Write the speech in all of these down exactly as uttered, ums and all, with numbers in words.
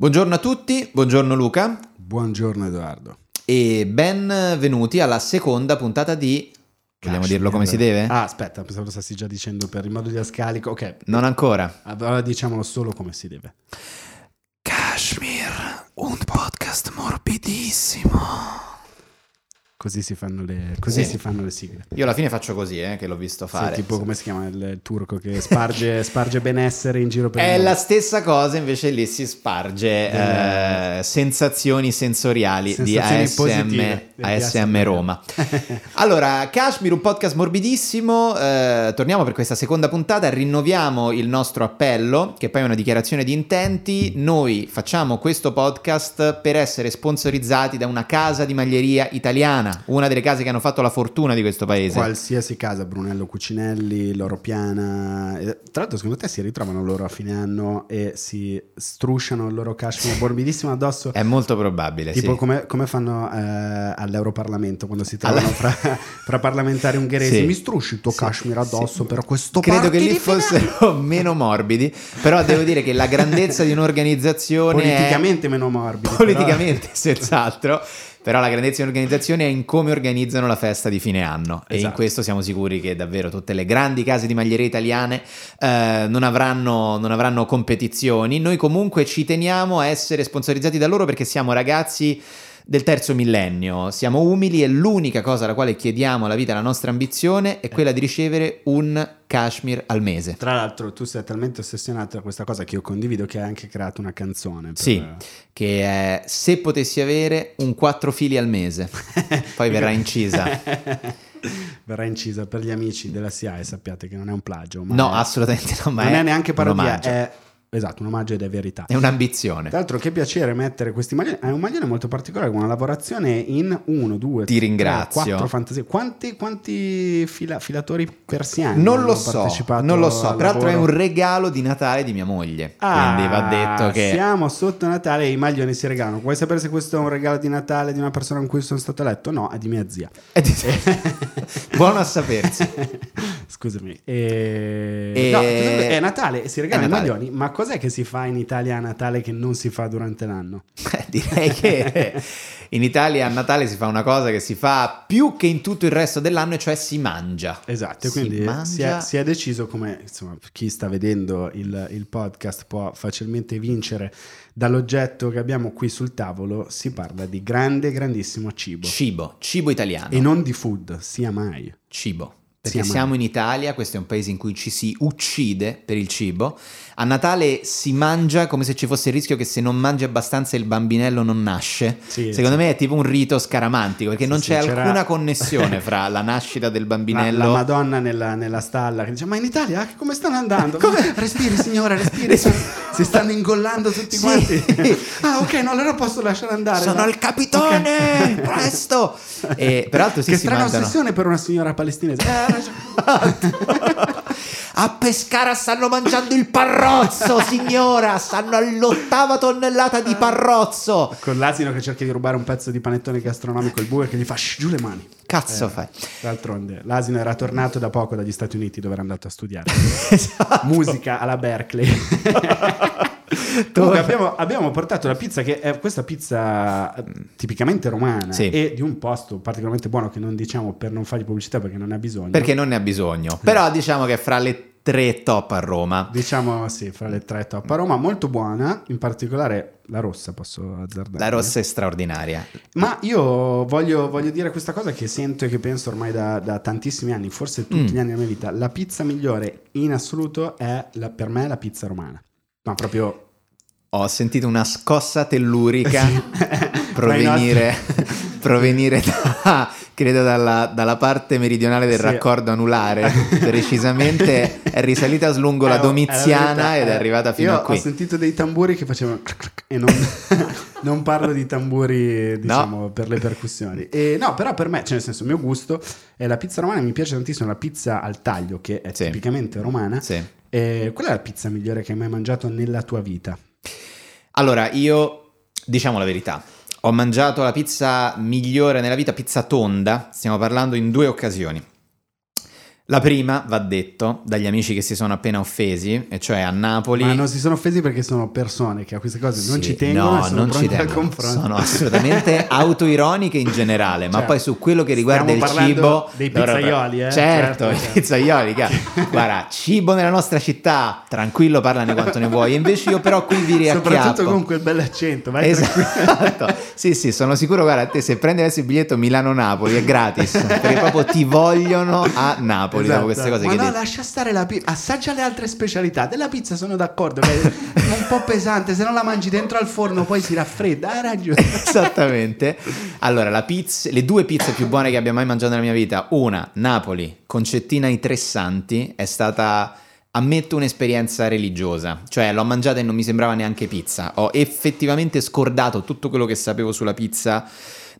Buongiorno a tutti, buongiorno Luca. Buongiorno Edoardo. E benvenuti alla seconda puntata di... Vogliamo Cashmere. Dirlo come si deve? Ah, aspetta, pensavo lo stessi già dicendo per il modo diascalico. Ok. Non ancora. Allora diciamolo solo come si deve. Cashmere, un podcast morbidissimo. Così si fanno le, così sì. si fanno le sigle. Io alla fine faccio così, eh, che l'ho visto fare. Sì, tipo sì. Come si chiama il, il turco che sparge, sparge benessere in giro per il mondo. È la stessa cosa, invece lì si sparge Dele... eh, sensazioni sensoriali sensazioni di A S M, A S M Roma. Allora, Cashmere, un podcast morbidissimo, eh, torniamo per questa seconda puntata, rinnoviamo il nostro appello, che poi è una dichiarazione di intenti. Noi facciamo questo podcast per essere sponsorizzati da una casa di maglieria italiana, una delle case che hanno fatto la fortuna di questo paese. Qualsiasi casa, Brunello Cucinelli, Loro Piana. Tra l'altro secondo te si ritrovano loro a fine anno e si strusciano il loro cashmere morbidissimo addosso? È molto probabile. Tipo sì. come, come fanno eh, all'Europarlamento quando si trovano Alla... fra, fra parlamentari ungheresi. Sì. Mi strusci il tuo sì. cashmere addosso sì. per questo Credo party che lì fossero meno morbidi, però devo dire che la grandezza di un'organizzazione politicamente è... meno morbidi. Politicamente però... senz'altro. Però la grandezza di un'organizzazione è in come organizzano la festa di fine anno. Esatto. E in questo siamo sicuri che davvero tutte le grandi case di maglieria italiane eh, non avranno, non avranno competizioni. Noi comunque ci teniamo a essere sponsorizzati da loro perché siamo ragazzi del terzo millennio, siamo umili e l'unica cosa alla quale chiediamo alla vita, la nostra ambizione, è quella di ricevere un cashmere al mese. Tra l'altro tu sei talmente ossessionato da questa cosa che io condivido che hai anche creato una canzone per... sì, che è "Se potessi avere un quattro fili al mese", poi verrà incisa verrà incisa per gli amici della SIAE. Sappiate che non è un plagio, ma no, è... assolutamente no, ma non è, è neanche parodia, è... Esatto, un omaggio ed è verità. È un'ambizione. Tra l'altro che piacere mettere questi maglioni. È un maglione molto particolare, con una lavorazione in uno, due, ti ringrazio, quattro fantasie. Quanti, quanti fila, filatori persiani non lo so, non lo so. Tra l'altro è un regalo di Natale di mia moglie. Ah, quindi va detto che siamo sotto Natale e i maglioni si regalano. Vuoi sapere se questo è un regalo di Natale di una persona con cui sono stato a letto? No, è di mia zia. È di... Buono a sapersi. Scusami. E... E... No, è Natale e si regalano i maglioni, ma cos'è che si fa in Italia a Natale che non si fa durante l'anno? Eh, direi che in Italia a Natale si fa una cosa che si fa più che in tutto il resto dell'anno, e cioè si mangia. Esatto, e quindi si, mangia... si, è, si è deciso, come insomma chi sta vedendo il, il podcast può facilmente vincere dall'oggetto che abbiamo qui sul tavolo, si parla di grande, grandissimo cibo. Cibo, cibo italiano. E non di food, sia mai. Cibo. Perché siamo in Italia, questo è un paese in cui ci si uccide per il cibo. A Natale si mangia come se ci fosse il rischio che se non mangi abbastanza il bambinello non nasce. Sì, Secondo sì. me è tipo un rito scaramantico, perché sì, non c'è sì, alcuna c'era... connessione fra la nascita del bambinello. La, la Madonna nella, nella stalla che dice: "Ma in Italia come stanno andando? Come... Respiri signora, respiri, si stanno ingollando tutti sì. quanti." "Ah ok, no, allora posso lasciare andare. Sono al no? capitone, okay. presto." E, peraltro sì, che si strana mangiano. Ossessione per una signora palestinese. "A Pescara stanno mangiando il parrozzo, signora, stanno all'ottava tonnellata di parrozzo." Con l'asino che cerca di rubare un pezzo di panettone gastronomico, il bue che gli fa giù le mani. Cazzo eh, fai. D'altronde l'asino era tornato da poco dagli Stati Uniti, dove era andato a studiare esatto. musica alla Berkeley. Comunque abbiamo, abbiamo portato la pizza, che è questa pizza tipicamente romana sì. e di un posto particolarmente buono che non diciamo per non fargli pubblicità, perché non ne ha bisogno. Perché non ne ha bisogno sì. Però diciamo che è fra le tre top a Roma. Diciamo sì, fra le tre top a Roma. Molto buona, in particolare... La rossa, posso azzardare. La rossa è straordinaria. Ma io voglio, voglio dire questa cosa che sento e che penso ormai da, da tantissimi anni, forse tutti mm. gli anni della mia vita. La pizza migliore in assoluto è la, per me la pizza romana. Ma proprio... Ho sentito una scossa tellurica provenire, provenire da... credo dalla, dalla parte meridionale del sì. raccordo anulare, precisamente è risalita lungo la Domiziana è la verità, ed è arrivata fino a qui. Io ho sentito dei tamburi che facevano e non, non parlo di tamburi diciamo no. per le percussioni. E no, però per me, cioè nel senso, il mio gusto è la pizza romana, mi piace tantissimo la pizza al taglio, che è sì. tipicamente romana. Sì. E qual è la pizza migliore che hai mai mangiato nella tua vita? Allora, io diciamo la verità. Ho mangiato la pizza migliore nella vita, pizza tonda, stiamo parlando, in due occasioni. La prima, va detto, dagli amici che si sono appena offesi, e cioè a Napoli... Ma non si sono offesi perché sono persone che a queste cose sì, non ci tengono, no, e sono non pronte ci tengono. Al confronto. Sono assolutamente autoironiche in generale, ma cioè, poi su quello che riguarda il cibo... dei pizzaioli, eh? Certo, certo. I pizzaioli, guarda, cibo nella nostra città, tranquillo, parlane quanto ne vuoi, invece io però qui vi riacchiappo. Soprattutto con quel bell'accento, vai esatto. Sì, sì, sono sicuro, guarda, te se prendi adesso il biglietto Milano-Napoli è gratis, perché proprio ti vogliono a Napoli. Esatto. Queste cose ma che no, dici. Lascia stare la pizza, assaggia le altre specialità della pizza, sono d'accordo, è un po' pesante, se non la mangi dentro al forno poi si raffredda, hai ragione. Esattamente. Allora, la pizza, le due pizze più buone che abbia mai mangiato nella mia vita, una, Napoli, Concettina ai Tre Santi, è stata, ammetto, un'esperienza religiosa, cioè l'ho mangiata e non mi sembrava neanche pizza, ho effettivamente scordato tutto quello che sapevo sulla pizza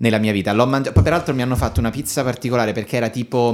nella mia vita, l'ho mangiata, poi peraltro mi hanno fatto una pizza particolare perché era tipo,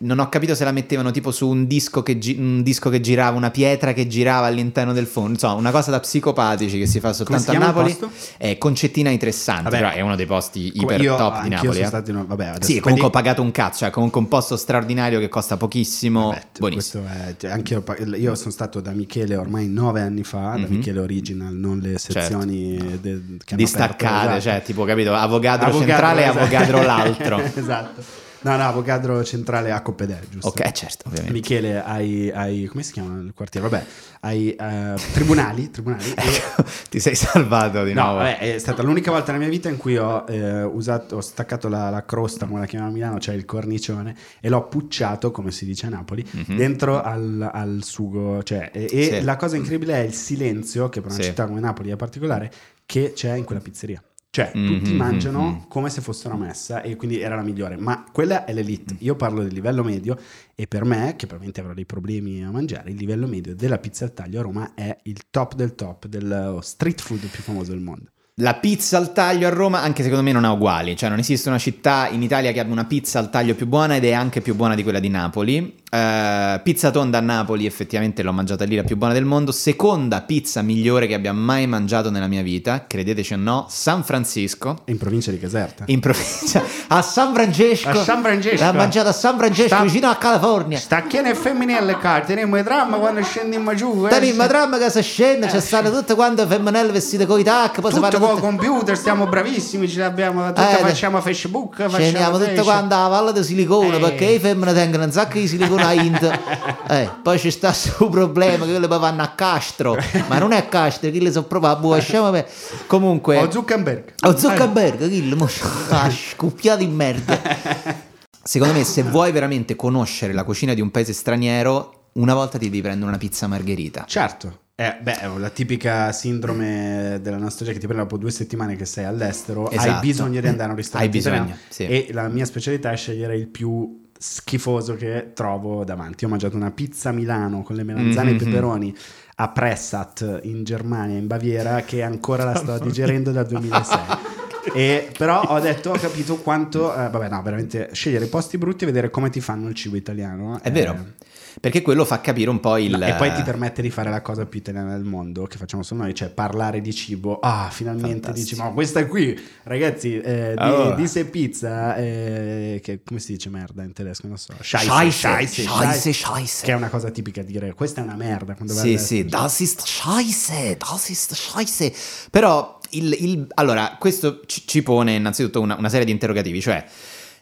non ho capito se la mettevano tipo su un disco che, gi- un disco che girava, una pietra che girava all'interno del fondo, insomma una cosa da psicopatici che si fa soltanto a Napoli. È Concettina ai Tre Santi, però è uno dei posti iper io, top di Napoli, sono eh. stato in... Vabbè, sì, comunque quindi... ho pagato un cazzo, cioè comunque un posto straordinario che costa pochissimo. Vabbè, buonissimo è, cioè, anche io, io sono stato da Michele ormai nove anni fa, mm-hmm. da Michele Original, non le sezioni certo. de- che distaccate aperto, esatto. Cioè tipo capito, avvocato Avogadro centrale e esatto. Avogadro l'altro. Esatto. No, no, Avogadro centrale a Coppedè, giusto? Ok, certo, ovviamente. Michele, hai, hai come si chiama il quartiere? Vabbè, hai uh, tribunali, tribunali. Ecco, ti sei salvato di no, nuovo. Vabbè, è stata l'unica volta nella mia vita in cui ho eh, usato, ho staccato la, la crosta, come la chiamano a Milano, cioè il cornicione, e l'ho pucciato, come si dice a Napoli, mm-hmm. dentro al, al sugo, cioè, e, e sì. La cosa incredibile è il silenzio, che per una sì. città come Napoli è particolare, che c'è in quella pizzeria. Cioè, mm-hmm, tutti mangiano mm-hmm. come se fosse una messa, e quindi era la migliore. Ma quella è l'elite. Io parlo del livello medio, e per me, che probabilmente avrò dei problemi a mangiare, il livello medio della pizza al taglio a Roma è il top del top del street food più famoso del mondo. La pizza al taglio a Roma, anche secondo me, non ha uguali. Cioè, non esiste una città in Italia che abbia una pizza al taglio più buona, ed è anche più buona di quella di Napoli. Uh, pizza tonda a Napoli, effettivamente l'ho mangiata lì, la più buona del mondo. Seconda pizza migliore che abbia mai mangiato nella mia vita, credeteci o no, San Francisco, in provincia di Caserta, in provincia a San Francesco, a San Francesco. L'ha mangiata a San Francesco, sta... vicino a California. Stacchiene femminelle qua, teniamo i dramma quando scendiamo giù, eh. Teniamo i dramma che se scende, eh. Ci stanno tutte quante femminelle vestite con i tac, poi tutto con tutte... computer, stiamo bravissimi, ce l'abbiamo tutta, eh, facciamo Facebook, facciamo tutte quante a valle di silicone, eh. Perché i femmine tengono un sacco di silicone. Eh, poi ci sta su problema che le poi vanno a Castro, ma non è a Castro, chi le so proprio a buona scema per... comunque o Zuckerberg o Zuckerberg chi mo... ah, scoppiato in merda. Secondo me, se vuoi veramente conoscere la cucina di un paese straniero, una volta ti devi prendere una pizza margherita, certo. Eh, beh, la tipica sindrome della nostalgia che ti prende dopo due settimane che sei all'estero, esatto. Hai bisogno di andare a un ristorante, hai bisogno, sì. E la mia specialità è scegliere il più schifoso che trovo davanti. Io ho mangiato una pizza a Milano con le melanzane mm-hmm. e i peperoni a Pressat in Germania, in Baviera, che ancora la sto digerendo dal duemilasei. E però ho detto, ho capito quanto eh, vabbè no, veramente scegliere i posti brutti e vedere come ti fanno il cibo italiano è eh, vero, perché quello fa capire un po' il no, e poi ti permette di fare la cosa più italiana del mondo che facciamo solo noi, cioè parlare di cibo. Ah, finalmente fantastico. Dici ma questa qui ragazzi eh, di, allora. Di se pizza eh, che come si dice merda in tedesco, non so, Scheiße, Scheiße, Scheiße, Scheiße, che è una cosa tipica di dire questa è una merda quando sì sì da si Scheiße, das ist Scheiße. Però il, il allora questo ci pone innanzitutto una, una serie di interrogativi, cioè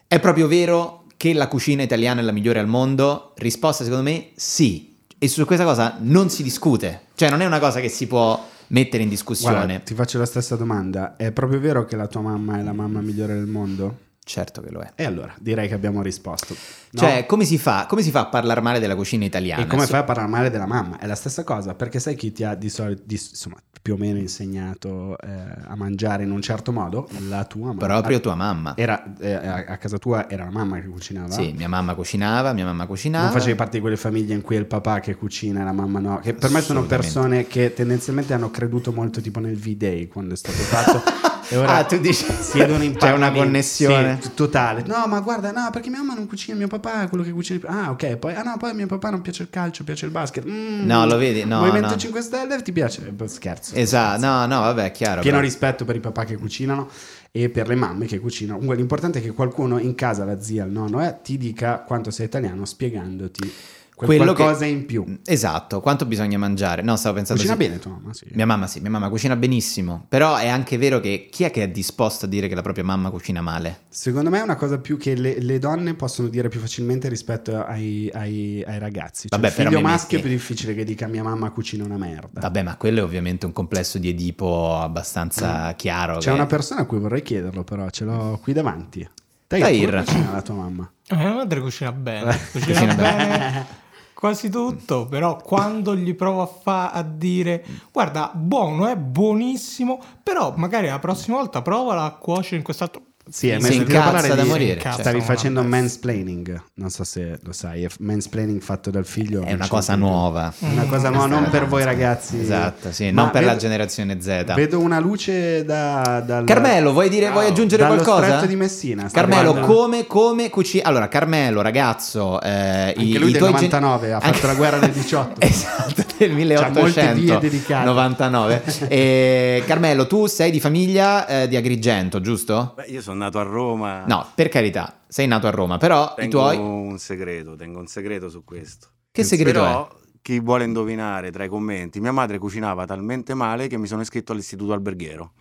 è proprio vero che la cucina italiana è la migliore al mondo? Risposta secondo me sì, e su questa cosa non si discute, cioè non è una cosa che si può mettere in discussione. Guarda, ti faccio la stessa domanda, è proprio vero che la tua mamma è la mamma migliore del mondo? Certo che lo è. E allora direi che abbiamo risposto, no? Cioè come si fa come si fa a parlare male della cucina italiana? E come fai a parlare male della mamma? È la stessa cosa, perché sai chi ti ha di solito di, insomma più o meno insegnato eh, a mangiare in un certo modo? La tua mamma. Proprio tua mamma. Era eh, a casa tua era la mamma che cucinava? Sì, mia mamma cucinava, mia mamma cucinava. Non facevi parte di quelle famiglie in cui è il papà che cucina e la mamma no? Che per me sono persone che tendenzialmente hanno creduto molto tipo nel V-Day, quando è stato fatto E ora ah, tu dici siedono in c'è una connessione sì, totale. No, ma guarda, no, perché mia mamma non cucina, mio papà è quello che cucina. Ah, ok, poi ah no, poi mio papà non piace il calcio, piace il basket. Mm, no, lo vedi, no, Movimento no. cinque Stelle ti piace? Scherzo. Esatto, no, no, vabbè, chiaro. Pieno beh. rispetto per i papà che cucinano e per le mamme che cucinano. Comunque l'importante è che qualcuno in casa, la zia, il nonno, eh, ti dica quanto sei italiano spiegandoti Quello qualcosa che... in più. Esatto, quanto bisogna mangiare. No, stavo pensando cucina sì. bene tua mamma, sì. Mia mamma sì, mia mamma cucina benissimo. Però è anche vero che chi è che è disposto a dire che la propria mamma cucina male? Secondo me è una cosa più che le, le donne possono dire più facilmente rispetto ai, ai, ai ragazzi. Cioè, vabbè, il figlio maschio metti... è più difficile che dica mia mamma cucina una merda. Vabbè, ma quello è ovviamente un complesso di Edipo abbastanza mm. chiaro. C'è che... una persona a cui vorrei chiederlo però, ce l'ho qui davanti. Tahir, come cucina la tua mamma? La mia madre cucina bene, cucina bene. bene. Quasi tutto, però quando gli provo a, fa- a dire guarda, buono, è buonissimo, però magari la prossima volta provala a cuocere in quest'altro... Sì, si incazza da di... morire. Cazzo, stavi facendo mansplaining, non so se lo sai, è mansplaining fatto dal figlio. È una cosa nuova. Mm. Una cosa nuova, non per voi ragazzi. Esatto, sì, non per vedo, la generazione Z. Vedo una luce da... Dal... Carmelo, vuoi dire, oh, vuoi aggiungere qualcosa? Dallo Stretto di Messina. Carmelo, guardando... come, come cucina... Allora, Carmelo, ragazzo... Eh, anche i, lui i del novantanove, gen... ha fatto anche... la guerra del diciotto. Esatto, del milleottocentonovantanove. eh, Carmelo, tu sei di famiglia eh, di Agrigento, giusto? Beh, io sono nato a Roma. No, per carità, sei nato a Roma, però tengo i tuoi... un segreto, tengo un segreto su questo. Che segreto però, è? Chi vuole indovinare tra i commenti, mia madre cucinava talmente male che mi sono iscritto all'istituto alberghiero.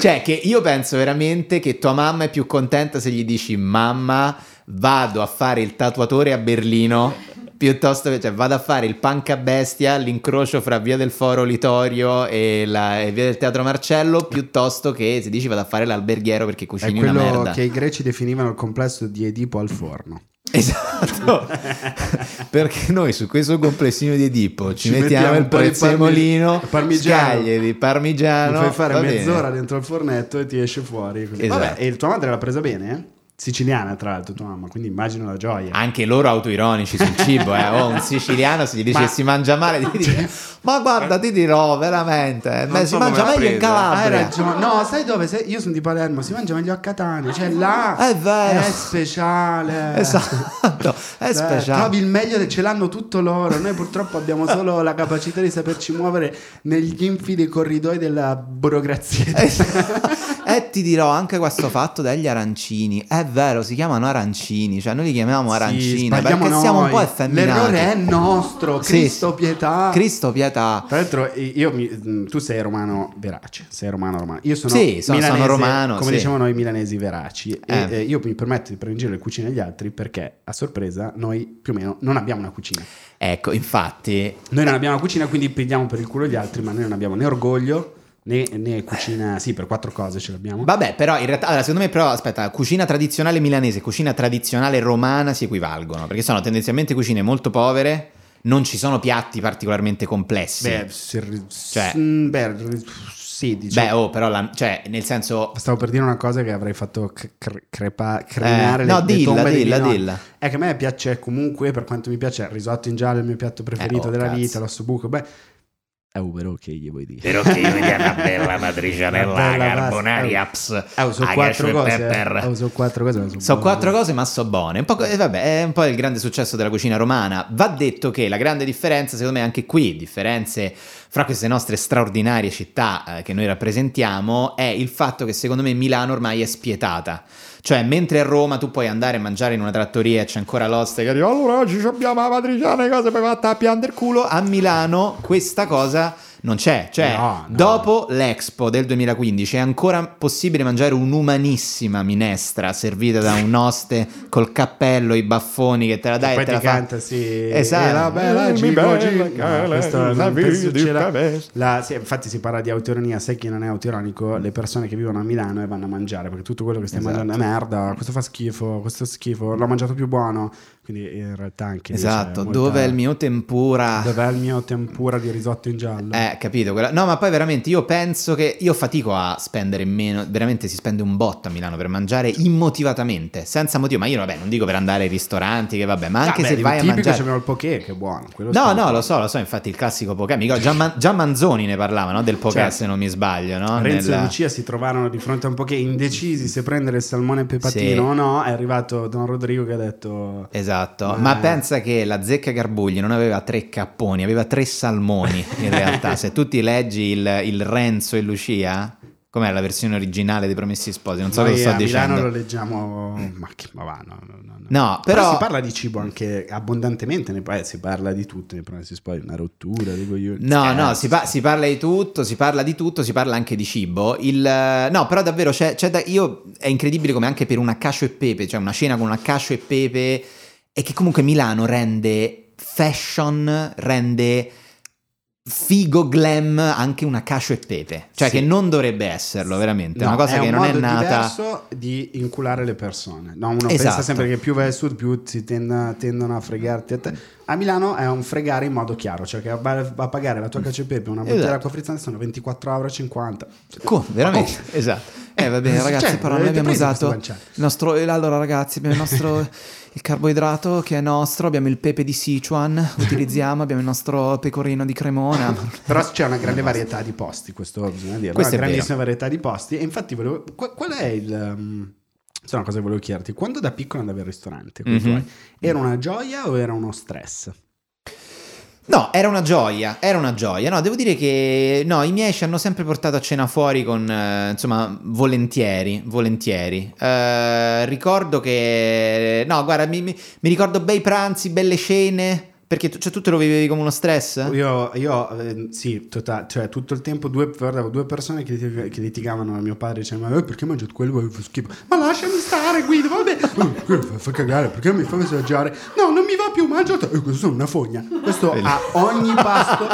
Cioè che io penso veramente che tua mamma è più contenta se gli dici mamma vado a fare il tatuatore a Berlino piuttosto che cioè, vado a fare il panca bestia, l'incrocio fra Via del Foro Litorio e, la, e Via del Teatro Marcello, piuttosto che se dici vado a fare l'alberghiero perché cucini una merda. È quello che i greci definivano il complesso di Edipo al forno. Esatto. Perché noi su questo complessino di Edipo ci, ci mettiamo, mettiamo il prezzemolino, scaglie di parmigiano, lo fai fare mezz'ora bene. Dentro il fornetto e ti esce fuori. Esatto. Vabbè, e tua madre l'ha presa bene, eh? Siciliana tra l'altro tua mamma, quindi immagino la gioia. Anche loro autoironici sul cibo, eh. Oh, un siciliano se gli dice ma... che si mangia male, ti dice ma guarda ti dirò veramente, beh, so si mangia meglio presa. In Calabria. Hai ragione. No, sai dove? Sei? Io sono di Palermo, si mangia meglio a Catania, cioè là è, vero. È speciale. Esatto, è speciale. Trovi il meglio, ce l'hanno tutto loro, noi purtroppo abbiamo solo la capacità di saperci muovere negli infidi corridoi della burocrazia. Esatto. E ti dirò anche questo fatto degli arancini. È vero, si chiamano arancini. Cioè noi li chiamiamo arancini sì, perché noi. Siamo un po' effeminati. L'errore è nostro, Cristo sì. pietà Cristo pietà. Tra l'altro io mi, tu sei romano verace. Sei romano romano. Io sono, sì, sono, milanese, sono romano. Come sì. diciamo noi milanesi veraci eh. E eh, io mi permetto di prendere in giro le cucine degli altri perché a sorpresa noi più o meno non abbiamo una cucina. Ecco, infatti noi non abbiamo una cucina, quindi prendiamo per il culo gli altri. Ma noi non abbiamo né orgoglio Né, né cucina, sì, per quattro cose ce l'abbiamo. Vabbè, però in realtà, allora, secondo me però, aspetta, cucina tradizionale milanese e cucina tradizionale romana si equivalgono, perché sono tendenzialmente cucine molto povere, non ci sono piatti particolarmente complessi. Beh, ser- cioè, beh sì, diciamo. Beh, oh, però, la, cioè, nel senso... Stavo per dire una cosa che avrei fatto cre- crepa- creminare eh, no, le, dilla, le tombe dilla, di dilla. È che a me piace comunque, per quanto mi piace, il risotto in giallo è il mio piatto preferito eh, oh, della cazzo. vita, l'osso buco, beh... Oh, però che gli vuoi dire? Però che gli vuoi dire una bella matricianella carbonari apps. Oh, sono quattro cose. Oh, sono quattro cose, so so quattro cose ma so buone. Un po' eh, vabbè, è un po' il grande successo della cucina romana. Va detto che la grande differenza, secondo me, anche qui, differenze fra queste nostre straordinarie città eh, che noi rappresentiamo, è il fatto che secondo me Milano ormai è spietata. Cioè, mentre a Roma tu puoi andare a mangiare in una trattoria e c'è ancora l'oste che dice allora oggi abbiamo la matriciana e cose per fatta a pian del culo, a Milano questa cosa non c'è. Cioè, no, no. Dopo l'Expo del duemilaquindici è ancora possibile mangiare un'umanissima minestra servita da un oste col cappello, i baffoni che te la dai e, e te la fa. Sì. Esatto. La bella cibo, no, sì, infatti si parla di autoironia, sai chi non è autoironico? Le persone che vivono a Milano e vanno a mangiare, perché tutto quello che stai esatto. mangiando è merda, questo fa schifo, questo è schifo, l'ho mangiato più buono. Quindi in realtà anche esatto, lì, cioè, dov'è molta... il mio tempura? Dov'è il mio tempura di risotto in giallo? Eh, Eh, capito. Quella... No, ma poi veramente io penso che io fatico a spendere meno. Veramente si spende un botto a Milano per mangiare immotivatamente, senza motivo. Ma io, vabbè, non dico per andare ai ristoranti, che vabbè, ma anche ah, beh, se vai a mangiare. C'è il poké, che è buono. Quello no, no, lo so, lo so. Infatti, il classico poké. Amico, già, Man- già Manzoni ne parlava, no? Del poké, cioè, se non mi sbaglio, no? Renzo Nella... e Lucia si trovarono di fronte a un poké, indecisi se prendere il salmone e pepatino, sì, o no. È arrivato Don Rodrigo che ha detto: esatto. Eh... Ma pensa che la zecca Garbugli non aveva tre capponi, aveva tre salmoni. In realtà. Se tu ti leggi il, il Renzo e Lucia, com'è la versione originale dei Promessi Sposi? Non so Noi cosa sto a dicendo. Milano lo leggiamo, ma che ma va, no, no, no, no. no però... però si parla di cibo anche abbondantemente nei paesi, si parla di tutto nei Promessi Sposi, una rottura, dico io. No, eh, no, si, pa- si parla di tutto, si parla di tutto, si parla anche di cibo. Il no, però davvero c'è, c'è da io è incredibile come anche per un acacio e pepe, cioè una cena con un acacio e pepe, e che comunque Milano rende fashion, rende figo glam anche un acacio e pepe, cioè sì, che non dovrebbe esserlo veramente, no, una cosa è che un non modo è nata diverso di inculare le persone, no, uno esatto. pensa sempre che più vai al sud più si tend- tendono a fregarti a te. A Milano è un fregare in modo chiaro, cioè che va a pagare la tua acacio e pepe, una bottiglia esatto. d'acqua frizzante sono ventiquattro euro e cinquanta. Come? Veramente? Oh. Esatto. Eh va bene ragazzi, cioè, però noi abbiamo usato il nostro, allora ragazzi abbiamo il nostro il carboidrato che è nostro, abbiamo il pepe di Sichuan, utilizziamo, abbiamo il nostro pecorino di Cremona. Però c'è una grande varietà di posti, questo bisogna dire, una grandissima vero. varietà di posti. E infatti volevo, qual, qual è il um, c'è una cosa che volevo chiederti, quando da piccolo andavi al ristorante, mm-hmm. tuoi, era una gioia o era uno stress? No, era una gioia, era una gioia, no, devo dire che no, i miei ci hanno sempre portato a cena fuori con, eh, insomma, volentieri, volentieri, eh, ricordo che, no, guarda, mi, mi, mi ricordo bei pranzi, belle cene, perché tu, cioè, tu te lo vivevi come uno stress? Io, io eh, sì, totale, cioè tutto il tempo due, guardavo due persone che, che litigavano, mio padre diceva, ma eh, perché ho mangiato quello, fa schifo, ma lasciami stare Guido, vabbè, eh, fa, fa cagare, perché mi fa messaggiare, no, non mi va più, mangio, eh, questo sono una fogna, questo Bello. A ogni pasto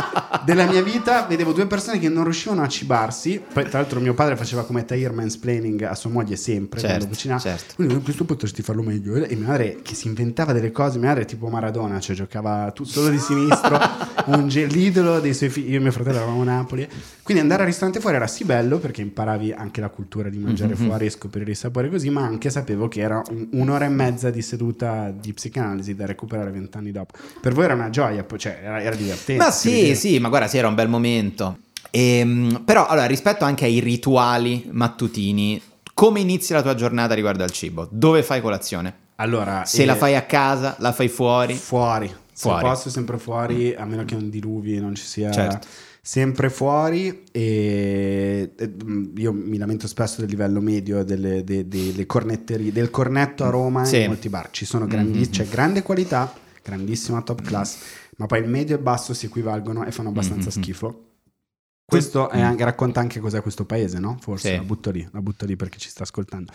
della mia vita vedevo due persone che non riuscivano a cibarsi, poi tra l'altro mio padre faceva come Tahir mansplaining a sua moglie sempre, certo, quando cucinava, certo. quindi questo potresti farlo meglio, e mia madre che si inventava delle cose, mia madre tipo Maradona, cioè giocava tutto solo di sinistro, un ge- l'idolo dei suoi figli. Io e mio fratello eravamo a Napoli, quindi andare al ristorante fuori era sì bello perché imparavi anche la cultura di mangiare mm-hmm. fuori e scoprire i sapori così, ma anche sapevo che era un- un'ora e mezza di seduta di psicanalisi da recuperare vent'anni dopo. Per voi era una gioia, cioè era, era divertente. Ma sì, dire. sì, ma guarda, sì, era un bel momento. E, però allora, rispetto anche ai rituali mattutini, come inizia la tua giornata riguardo al cibo? Dove fai colazione? Allora, se eh, la fai a casa, la fai fuori? Fuori. Fuori. Se posso sempre fuori, a meno che non diluvi, non ci sia, certo. sempre fuori. E io mi lamento spesso del livello medio delle, delle, delle cornetterie, del cornetto a Roma, sì. in molti bar ci sono grandi, mm-hmm. c'è grande qualità, grandissima top class, ma poi il medio e basso si equivalgono e fanno abbastanza mm-hmm. schifo. Questo è anche, racconta anche cos'è questo paese, no? Forse sì. la butto lì, la butto lì perché ci sta ascoltando.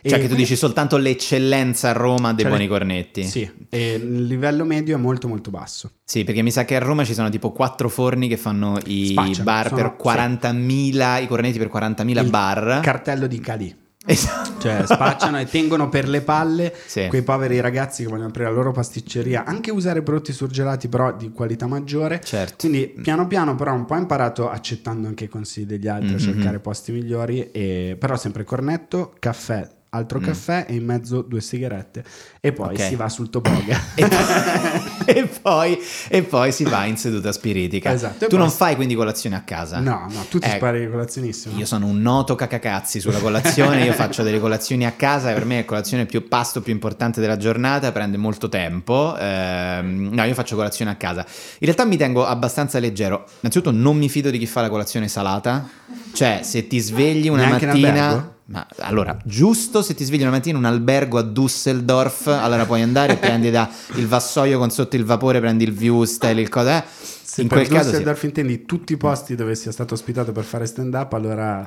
E cioè che tu dici soltanto l'eccellenza a Roma dei cioè buoni le... cornetti. Sì, e il livello medio è molto molto basso. Sì, perché mi sa che a Roma ci sono tipo quattro forni che fanno i Spacciano, bar sono, per quarantamila, sì. i cornetti per quarantamila il bar. Cartello di Cali. Esatto. Cioè spacciano e tengono per le palle sì. quei poveri ragazzi che vogliono aprire la loro pasticceria, anche usare prodotti surgelati però di qualità maggiore, certo. quindi piano piano però un po' ho imparato accettando anche i consigli degli altri mm-hmm. a cercare posti migliori, e... però sempre cornetto, caffè, altro mm. caffè e in mezzo due sigarette e poi okay. si va sul toboga e, poi, e, poi, e poi si va in seduta spiritica, esatto, tu non fai quindi colazione a casa? No, no, tu ti eh, spari colazionissimo. Io sono un noto cacacazzi sulla colazione, io faccio delle colazioni a casa, per me è colazione più pasto più importante della giornata, prende molto tempo, eh, no, io faccio colazione a casa, in realtà mi tengo abbastanza leggero, innanzitutto non mi fido di chi fa la colazione salata, cioè se ti svegli una Neanche mattina Ma allora, giusto se ti svegli una mattina in un albergo a Düsseldorf, allora puoi andare e prendi da il vassoio con sotto il vapore, prendi il view style, il cosa è. Se in per quel caso Düsseldorf sì. intendi tutti i posti dove sia stato ospitato per fare stand up, allora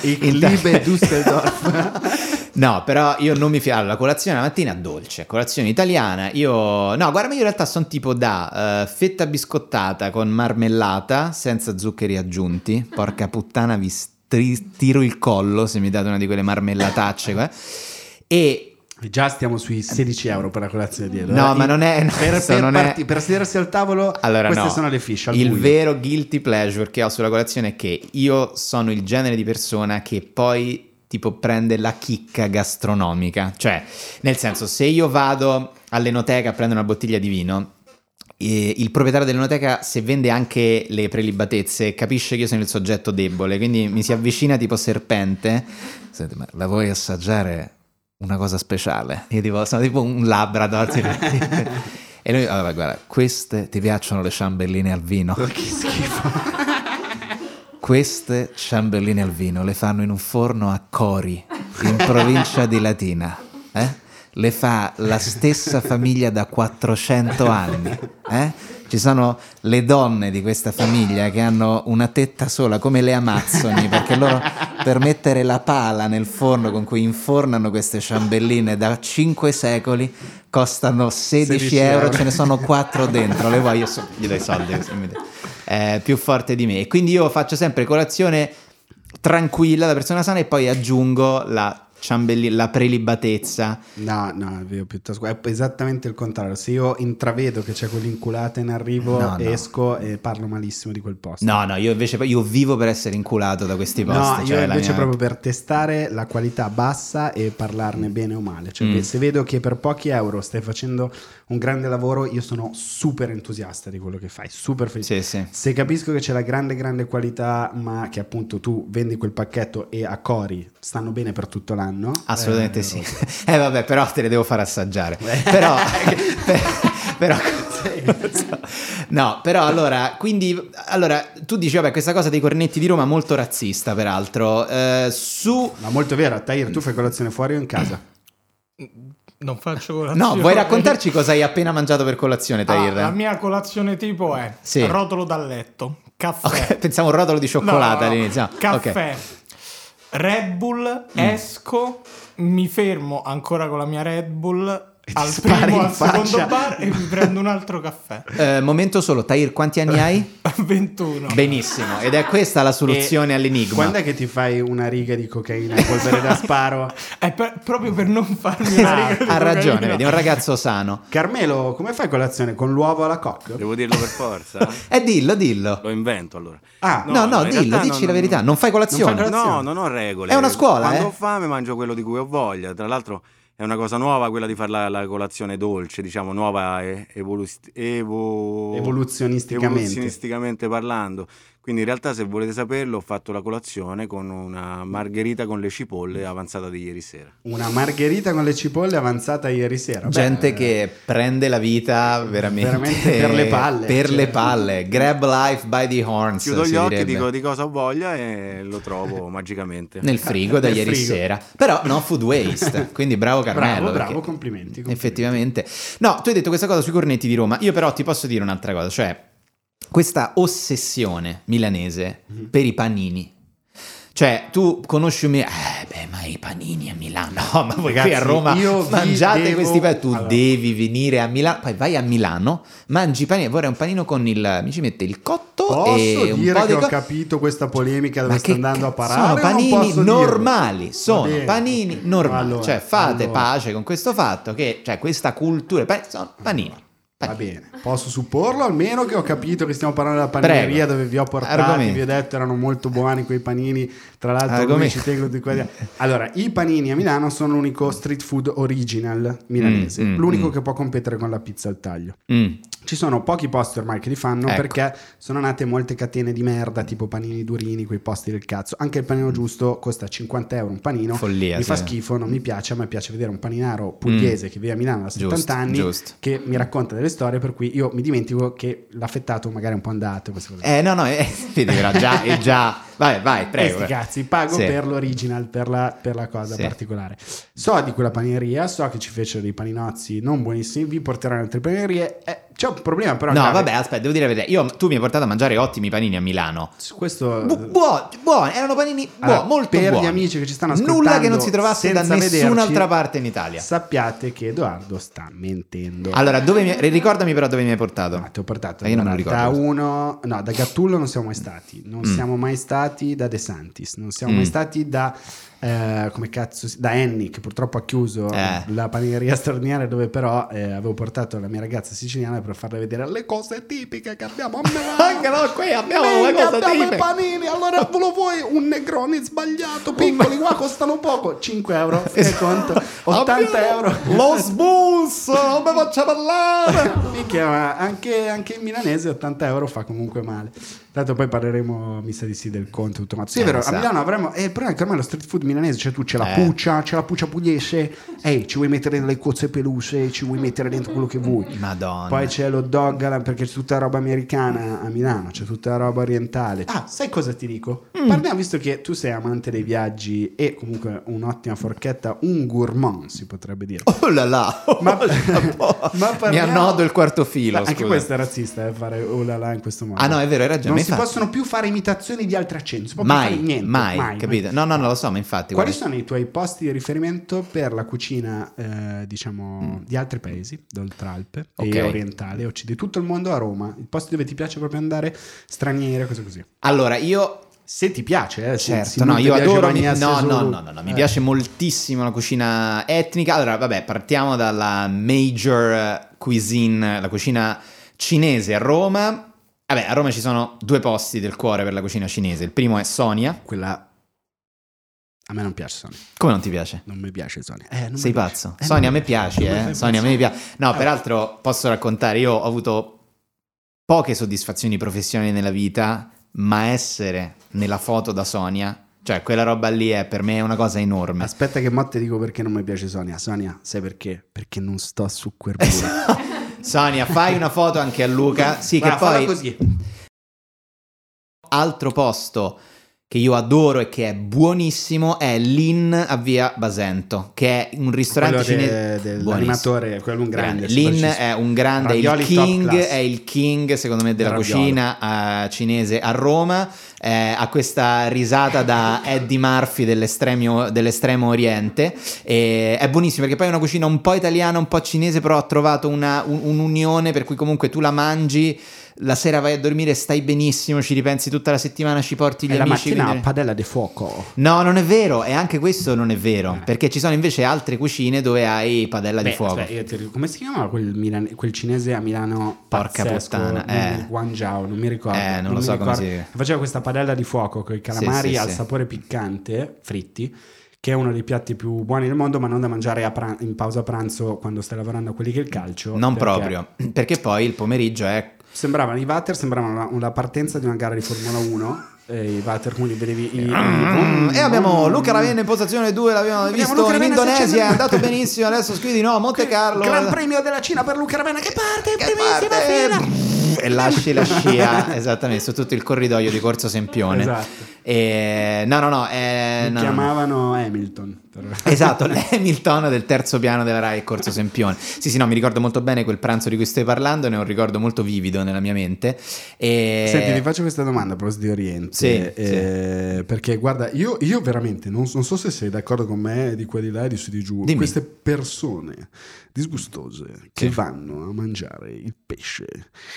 il liebe Düsseldorf. No, però io non mi fido. Allora, colazione la mattina dolce, colazione italiana. Io no, guarda, ma io in realtà sono tipo da uh, fetta biscottata con marmellata senza zuccheri aggiunti. Porca puttana, vi Tiro il collo se mi date una di quelle marmellatacce qua. E Già stiamo sui sedici euro per la colazione di Edoardo. No, ma non è... No, per, per, non parti, è... per sedersi al tavolo, allora, queste no, sono le fish. Il buio. Vero guilty pleasure che ho sulla colazione è che io sono il genere di persona che poi tipo prende la chicca gastronomica. Cioè, nel senso, se io vado all'enoteca a prendere una bottiglia di vino... E il proprietario dell'enoteca, se vende anche le prelibatezze, capisce che io sono il soggetto debole, quindi mi si avvicina tipo serpente. Senti, ma la vuoi assaggiare una cosa speciale? Io tipo, sono tipo un labrador. E lui, allora guarda, queste ti piacciono le ciambelline al vino? Oh, che schifo. Queste ciambelline al vino le fanno in un forno a Cori, in provincia di Latina, eh? Le fa la stessa famiglia da quattrocento anni, eh? Ci sono le donne di questa famiglia che hanno una tetta sola come le amazzoni, perché loro per mettere la pala nel forno con cui infornano queste ciambelline da cinque secoli costano sedici euro, ce ne sono quattro dentro, le voglio, so, gli do i soldi, eh, più forte di me. Quindi io faccio sempre colazione tranquilla da persona sana e poi aggiungo la ciambelli, la prelibatezza. No, no, io piuttosto è esattamente il contrario. Se io intravedo che c'è quell'inculata in arrivo, no, esco no. e parlo malissimo di quel posto. No, no, io invece io vivo per essere inculato da questi posti. No, cioè io invece mia... proprio per testare la qualità bassa e parlarne bene o male. Cioè, mm. che se vedo che per pochi euro stai facendo un grande lavoro, io sono super entusiasta di quello che fai, super felice. Sì, sì. Se capisco che c'è la grande, grande qualità, ma che appunto tu vendi quel pacchetto e a Cori stanno bene per tutto l'anno. No? Assolutamente eh, sì. Eh vabbè, però te le devo far assaggiare. Però, per, però no, però allora, quindi allora tu dici vabbè, questa cosa dei cornetti di Roma molto razzista, peraltro. Eh, su Ma molto vera, Tahir, tu fai colazione fuori o in casa? Non faccio colazione. No, vuoi raccontarci cosa hai appena mangiato per colazione, Tahir? Ah, la mia colazione tipo è sì. rotolo dal letto, caffè. Okay, pensavo un rotolo di cioccolata no, all'inizio. Caffè. Okay. Red Bull, mm. esco, mi fermo ancora con la mia Red Bull al primo, al faccia. secondo bar e mi prendo un altro caffè. Eh, momento solo, Tahir, quanti anni hai? ventuno. Benissimo, ed è questa la soluzione e all'enigma. Quando è che ti fai una riga di cocaina e polvere da sparo? È per, proprio per non farmi una riga di cocaina. Ha ragione, vedi, un ragazzo sano. Carmelo, come fai colazione? Con l'uovo alla cocca? Devo dirlo per forza? Eh, dillo, dillo. Lo invento allora. Ah, no, no, no, no dillo, dici non, la verità. Non fai colazione? Non fai colazione. No, non ho regole. È una scuola, Quando eh? ho fame mangio quello di cui ho voglia, tra l'altro... È una cosa nuova quella di fare la, la colazione dolce, diciamo, nuova e, evoluz, evo, evoluzionisticamente. evoluzionisticamente parlando. Quindi in realtà, se volete saperlo, ho fatto la colazione con una margherita con le cipolle avanzata di ieri sera. Una margherita con le cipolle avanzata ieri sera. Gente Beh, che prende la vita veramente, veramente per le palle. Per cioè. le palle. Grab life by the horns. Chiudo gli occhi, direbbe. dico di cosa ho voglia e lo trovo magicamente. Nel frigo da Nel ieri frigo. sera. Però no food waste. Quindi bravo Carmelo. Bravo, bravo, complimenti, complimenti. Effettivamente. No, tu hai detto questa cosa sui cornetti di Roma. Io però ti posso dire un'altra cosa, cioè... Questa ossessione milanese mm-hmm. per i panini. Cioè, tu conosci un mio... Eh, beh, ma i panini a Milano... No, ma voi Ragazzi, qui a Roma mangiate devo... questi panini... Tu allora. devi venire a Milano... Poi vai a Milano, mangi i panini... Vorrei un panino con il... Mi ci mette il cotto posso e un po' di... Posso dire che ho co... capito questa polemica dove sta andando a parare? Sono panini normali, dirlo? sono panini normali. Allora, cioè, fate allora. pace con questo fatto che... Cioè, questa cultura... Sono panini. Va bene, posso supporlo almeno che ho capito che stiamo parlando della panelleria Prego. dove vi ho portati, Argomento. vi ho detto erano molto buoni quei panini, tra l'altro ci tengo di quelli... Allora, i panini a Milano sono l'unico street food original milanese, mm, mm, l'unico mm. che può competere con la pizza al taglio. Mm. Ci sono pochi posti ormai che li fanno, ecco. perché sono nate molte catene di merda, tipo panini durini, quei posti del cazzo. Anche il panino giusto costa cinquanta euro un panino. Follia, mi sì. fa schifo, non mi piace, a me piace vedere un paninaro pugliese mm. che vive a Milano da settanta anni giusto. che mi racconta delle storie per cui io mi dimentico che l'affettato magari è un po' andato. Eh no no, eh, vedi, però già è già... Vai, vai, prego. Questi cazzi, pago sì. per l'original, per la, per la cosa sì. particolare. So di quella paneria, so che ci fecero dei paninozzi non buonissimi, vi porteranno altre panerie. Eh, c'è un problema però. No, grave. vabbè, aspetta, devo dire la verità. Io, tu mi hai portato a mangiare ottimi panini a Milano. Questo... Bu- buoni, buoni, erano panini buoni, allora, molto per buoni. Per gli amici che ci stanno ascoltando, nulla che non si trovasse da vederci, nessun'altra parte in Italia. Sappiate che Edoardo sta mentendo. Allora, dove mi... ricordami però dove mi hai portato. No, ti ho portato io non non da uno... No, da Gattullo non siamo mai stati. Non mm. siamo mai stati da De Santis, non siamo mm. mai stati da eh, come cazzo, da Annie, che purtroppo ha chiuso eh. la panigheria straordinaria, dove però eh, avevo portato la mia ragazza siciliana per farle vedere le cose tipiche che abbiamo a Milano. Anche noi qui abbiamo le cose abbiamo tipiche. I panini, allora ve lo vuoi un Negroni sbagliato, piccoli qua, costano poco, cinque euro, fai conto, ottanta euro. Lo sbus, non mi faccia parlare. Minchia, ma anche, anche in milanese ottanta euro fa comunque male. Tanto poi parleremo, mi sa di sì, del conto automatico. Sì, è vero, esatto. A Milano avremo... Eh, il problema è che ormai lo street food milanese, cioè tu c'è la eh. puccia, c'è la puccia pugliese, ehi, ci vuoi mettere delle cozze peluse, ci vuoi mettere dentro quello che vuoi. Madonna. Poi c'è lo dog, perché c'è tutta roba americana a Milano, c'è tutta roba orientale. Ah, sai cosa ti dico? Mm. Parliamo, visto che tu sei amante dei viaggi e comunque un'ottima forchetta, un gourmand, si potrebbe dire. Oh là là! Oh ma, oh, ma parliamo... Mi annodo il quarto filo, scusa. Anche questo è razzista, eh, fare oh là là in questo modo. Ah no, è vero, hai ragione. Si possono più fare imitazioni di altri accenti, si può mai, più fare niente, mai, mai, capito? Mai. No, no, non lo so, ma infatti. Quali guarda. sono i tuoi posti di riferimento per la cucina, eh, diciamo, mm. di altri paesi, d'Oltralpe, okay. e orientale, di tutto il mondo a Roma? Il posto dove ti piace proprio andare, straniere, cose così. Allora, io... Se ti piace, eh, certo, se no, io adoro, mi, no, no, no, no, no, no, mi eh. piace moltissimo la cucina etnica. Allora, vabbè, partiamo dalla major cuisine, la cucina cinese a Roma. Vabbè, a Roma ci sono due posti del cuore per la cucina cinese. Il primo è Sonia. Quella... A me non piace Sonia. Come non ti piace? Non mi piace Sonia. Eh, non Sei piace. pazzo. Eh, Sonia a me piace, eh. Sonia a me piace. No, eh, peraltro posso raccontare, io ho avuto poche soddisfazioni professionali nella vita, ma essere nella foto da Sonia... Cioè, quella roba lì è per me una cosa enorme. Aspetta che mo te dico perché non mi piace Sonia. Sonia, sai perché? Perché non sto su quel burro. Sonia, fai una foto anche a Luca. Sì, va, che poi così. Altro posto che io adoro e che è buonissimo è Lin a Via Basento, che è un ristorante cinese de, dell'animatore, quello un grande. grande. Lin è un grande, il king, è il king secondo me della Ravioli. cucina uh, cinese a Roma. Eh, ha questa risata da Eddie Murphy dell'estremo, dell'estremo oriente, e è buonissimo perché poi è una cucina un po' italiana, un po' cinese, però ha trovato una, un, un'unione per cui comunque tu la mangi, la sera vai a dormire, stai benissimo, ci ripensi tutta la settimana, ci porti gli e amici. La mattina quindi... padella di fuoco. No, non è vero, e anche questo non è vero, eh. perché ci sono invece altre cucine dove hai padella Beh, di fuoco. Aspetta, io ti ricordo, come si chiamava quel, Milan... quel cinese a Milano? Porca pazzesco, puttana, eh. Guangzhou, non mi ricordo. Eh, non, non lo so ricordo. come si Faceva questa padella di fuoco con i calamari sì, sì, al sì. sapore piccante, fritti, che è uno dei piatti più buoni del mondo, ma non da mangiare a pran- in pausa pranzo quando stai lavorando a quelli che è il calcio. Non perché... proprio, perché poi il pomeriggio è... Sembravano i water, sembrava una partenza di una gara di Formula uno. I water, quindi vedevi i... mm, e abbiamo Luca Ravenna in posizione due, l'abbiamo abbiamo visto in Indonesia, è andato benissimo, adesso scrivi no, Monte Carlo, Gran Premio della Cina per Luca Ravenna che parte in primissima fila e lasci la scia esattamente su tutto il corridoio di Corso Sempione. Esatto. E... no no no, eh, no chiamavano no, no. Hamilton però. Esatto, l'Hamilton del terzo piano della Rai Corso Sempione. Sì sì, no, mi ricordo molto bene quel pranzo di cui stai parlando, ne ho un ricordo molto vivido nella mia mente. E... senti, vi faccio questa domanda a proposito di Oriente. Sì, eh, sì. Perché guarda, io, io veramente non, non so se sei d'accordo con me, di qua di là e di su di giù. Dimmi. Queste persone disgustose che sì. vanno a mangiare il pesce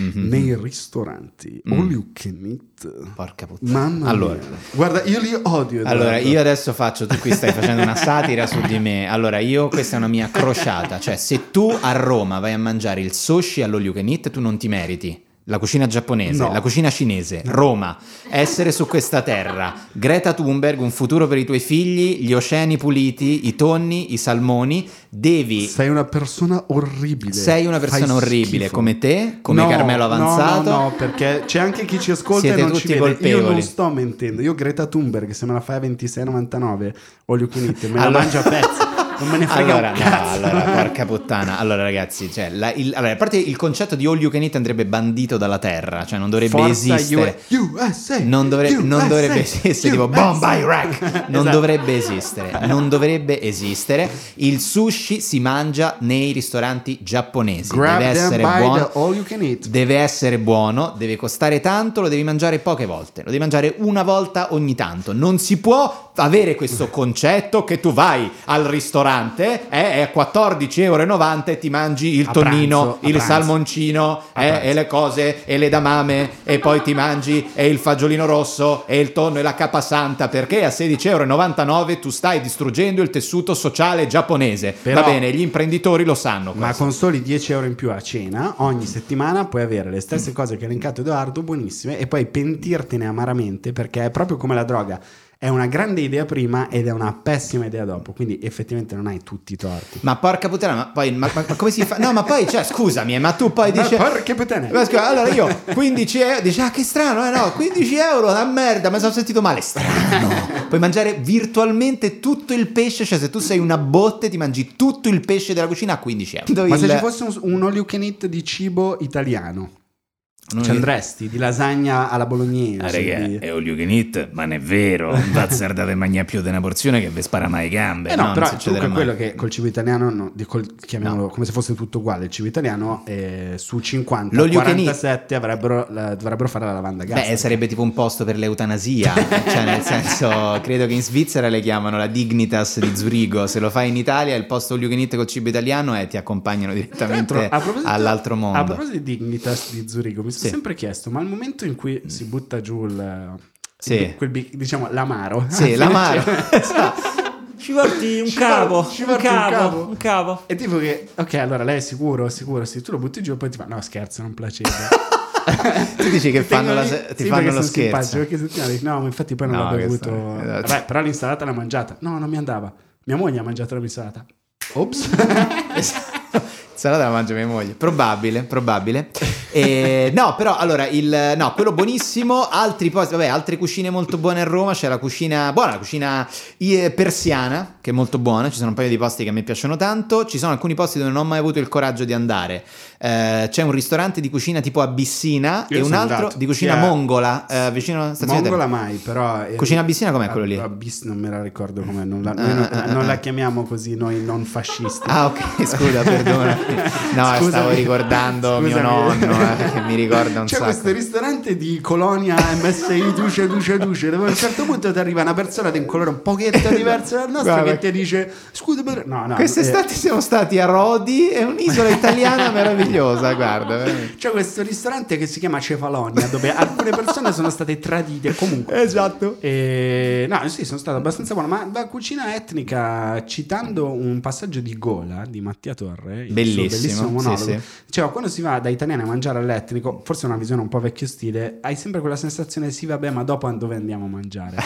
mm-hmm. nei ristoranti mm. all you can eat. Porca puttana. Mamma allora. mia. Guarda, io li odio. Allora, Eduardo. io adesso faccio, tu qui stai facendo una satira su di me. Allora, io, questa è una mia crociata. Cioè, se tu a Roma vai a mangiare il sushi all'all you can eat, tu non ti meriti la cucina giapponese, no. la cucina cinese, no. Roma, essere su questa terra, Greta Thunberg, un futuro per i tuoi figli, gli oceani puliti, i tonni, i salmoni, devi... Sei una persona orribile. Sei una persona Fai orribile, schifo. come te, come no, Carmelo Avanzato. No, no, no, perché c'è anche chi ci ascolta Siete e non tutti ci vede. Colpevoli. Io non sto mentendo, io Greta Thunberg, se me la fai a ventisei virgola novantanove, all you can eat, me la allora... mangio a pezzi. Non me ne frega allora, un cazzo. No, allora, porca puttana. Allora, ragazzi, cioè, la, il, allora, a parte il concetto di all you can eat andrebbe bandito dalla terra, cioè non dovrebbe Forza esistere. U S A, non, dovre- U S A, non dovrebbe esistere, U S A. Tipo bomb Iraq. Non esatto. dovrebbe esistere, non dovrebbe esistere. Il sushi si mangia nei ristoranti giapponesi. Grab deve essere buono. All you can eat. Deve essere buono, deve costare tanto, lo devi mangiare poche volte, lo devi mangiare una volta ogni tanto. Non si può avere questo concetto che tu vai al ristorante ristorante eh, è quattordici euro e novanta e ti mangi il a tonnino, pranzo, il salmoncino eh, e le cose e le damame e poi ti mangi e il fagiolino rosso e il tonno e la capasanta, perché a sedici euro e novantanove tu stai distruggendo il tessuto sociale giapponese. Però, va bene, gli imprenditori lo sanno quasi. Ma con soli dieci euro in più a cena ogni settimana puoi avere le stesse cose che ha elencato Edoardo, buonissime, e poi pentirtene amaramente, perché è proprio come la droga. È una grande idea prima ed è una pessima idea dopo, quindi effettivamente non hai tutti i torti. Ma porca puttana, ma poi ma, ma come si fa? No, ma poi cioè, scusami, ma tu poi dici ma porca puttana. Allora io quindici euro, dici ah che strano, eh no, quindici euro, la merda, mi sono sentito male, strano. Puoi mangiare virtualmente tutto il pesce, cioè se tu sei una botte ti mangi tutto il pesce della cucina a quindici euro. Ma il... se ci fosse un, un all you can eat di cibo italiano, noi... ci andresti di lasagna alla bolognese. Ah, regà, di... è all you can eat, ma non è vero. Un bazzer deve mangiare più di una porzione che vi spara mai gambe. Eh no, no, però comunque quello che col cibo italiano, no, col, chiamiamolo no. come se fosse tutto uguale. Il cibo italiano eh, su cinquanta quarantasette avrebbero, la, dovrebbero fare la lavanda gas. Beh, sarebbe tipo un posto per l'eutanasia. Cioè nel senso, credo che in Svizzera le chiamano la Dignitas di Zurigo. Se lo fai in Italia, il posto all you can eat col cibo italiano è ti accompagnano direttamente all'altro mondo. A proposito di Dignitas di Zurigo, mi sono sì. sempre chiesto, ma al momento in cui si butta giù il, sì. il, quel, diciamo l'amaro, sì, l'amaro ci porti un, ci cavo, ci un, cavo, un cavo un cavo e tipo che ok, allora lei è sicuro sicuro se tu lo butti giù poi ti fa no scherzo, non placebo. Tu dici che fanno, la, ti sì, fanno lo scherzo perché dici, no ma infatti poi non no, l'ho bevuto è... Vabbè, però l'insalata l'ha mangiata, no non mi andava, mia moglie ha mangiato la insalata. Ops. Salata la mangia mia moglie, probabile, probabile. E, no, però allora il no, quello buonissimo. Altri posti, vabbè, altre cucine molto buone a Roma. C'è la cucina buona, la cucina persiana, che è molto buona. Ci sono un paio di posti che a me piacciono tanto. Ci sono alcuni posti dove non ho mai avuto il coraggio di andare. Eh, c'è un ristorante di cucina tipo abissina io e un altro andato. Di cucina yeah. mongola, eh, vicino alla stazione mongola terra. Mai, però eh, cucina abissina com'è a, quello lì? Abiss non me la ricordo com'è, non la, uh, noi, uh, non uh, la uh. chiamiamo così noi non fascisti. Ah ok, scusa, perdona. No, scusami, stavo ricordando scusami. mio nonno eh, che mi ricorda un c'è sacco. C'è questo ristorante di colonia M S I Duce Duce Duce, dove a un certo punto ti arriva una persona di un colore un pochetto diverso dal nostro. Guarda, che ti dice scusa per... no, no, quest'estate eh... siamo stati a Rodi, è un'isola italiana meravigliosa. Guarda, c'è questo ristorante che si chiama Cefalonia, dove alcune persone sono state tradite comunque. Esatto. E... no, sì, sono stato abbastanza buono. Ma la cucina etnica, citando un passaggio di Gola di Mattia Torre, bellissimo, bellissimo sì, sì. Cioè, quando si va da italiano a mangiare all'etnico, forse è una visione un po' vecchio stile, hai sempre quella sensazione sì vabbè ma dopo dove andiamo a mangiare.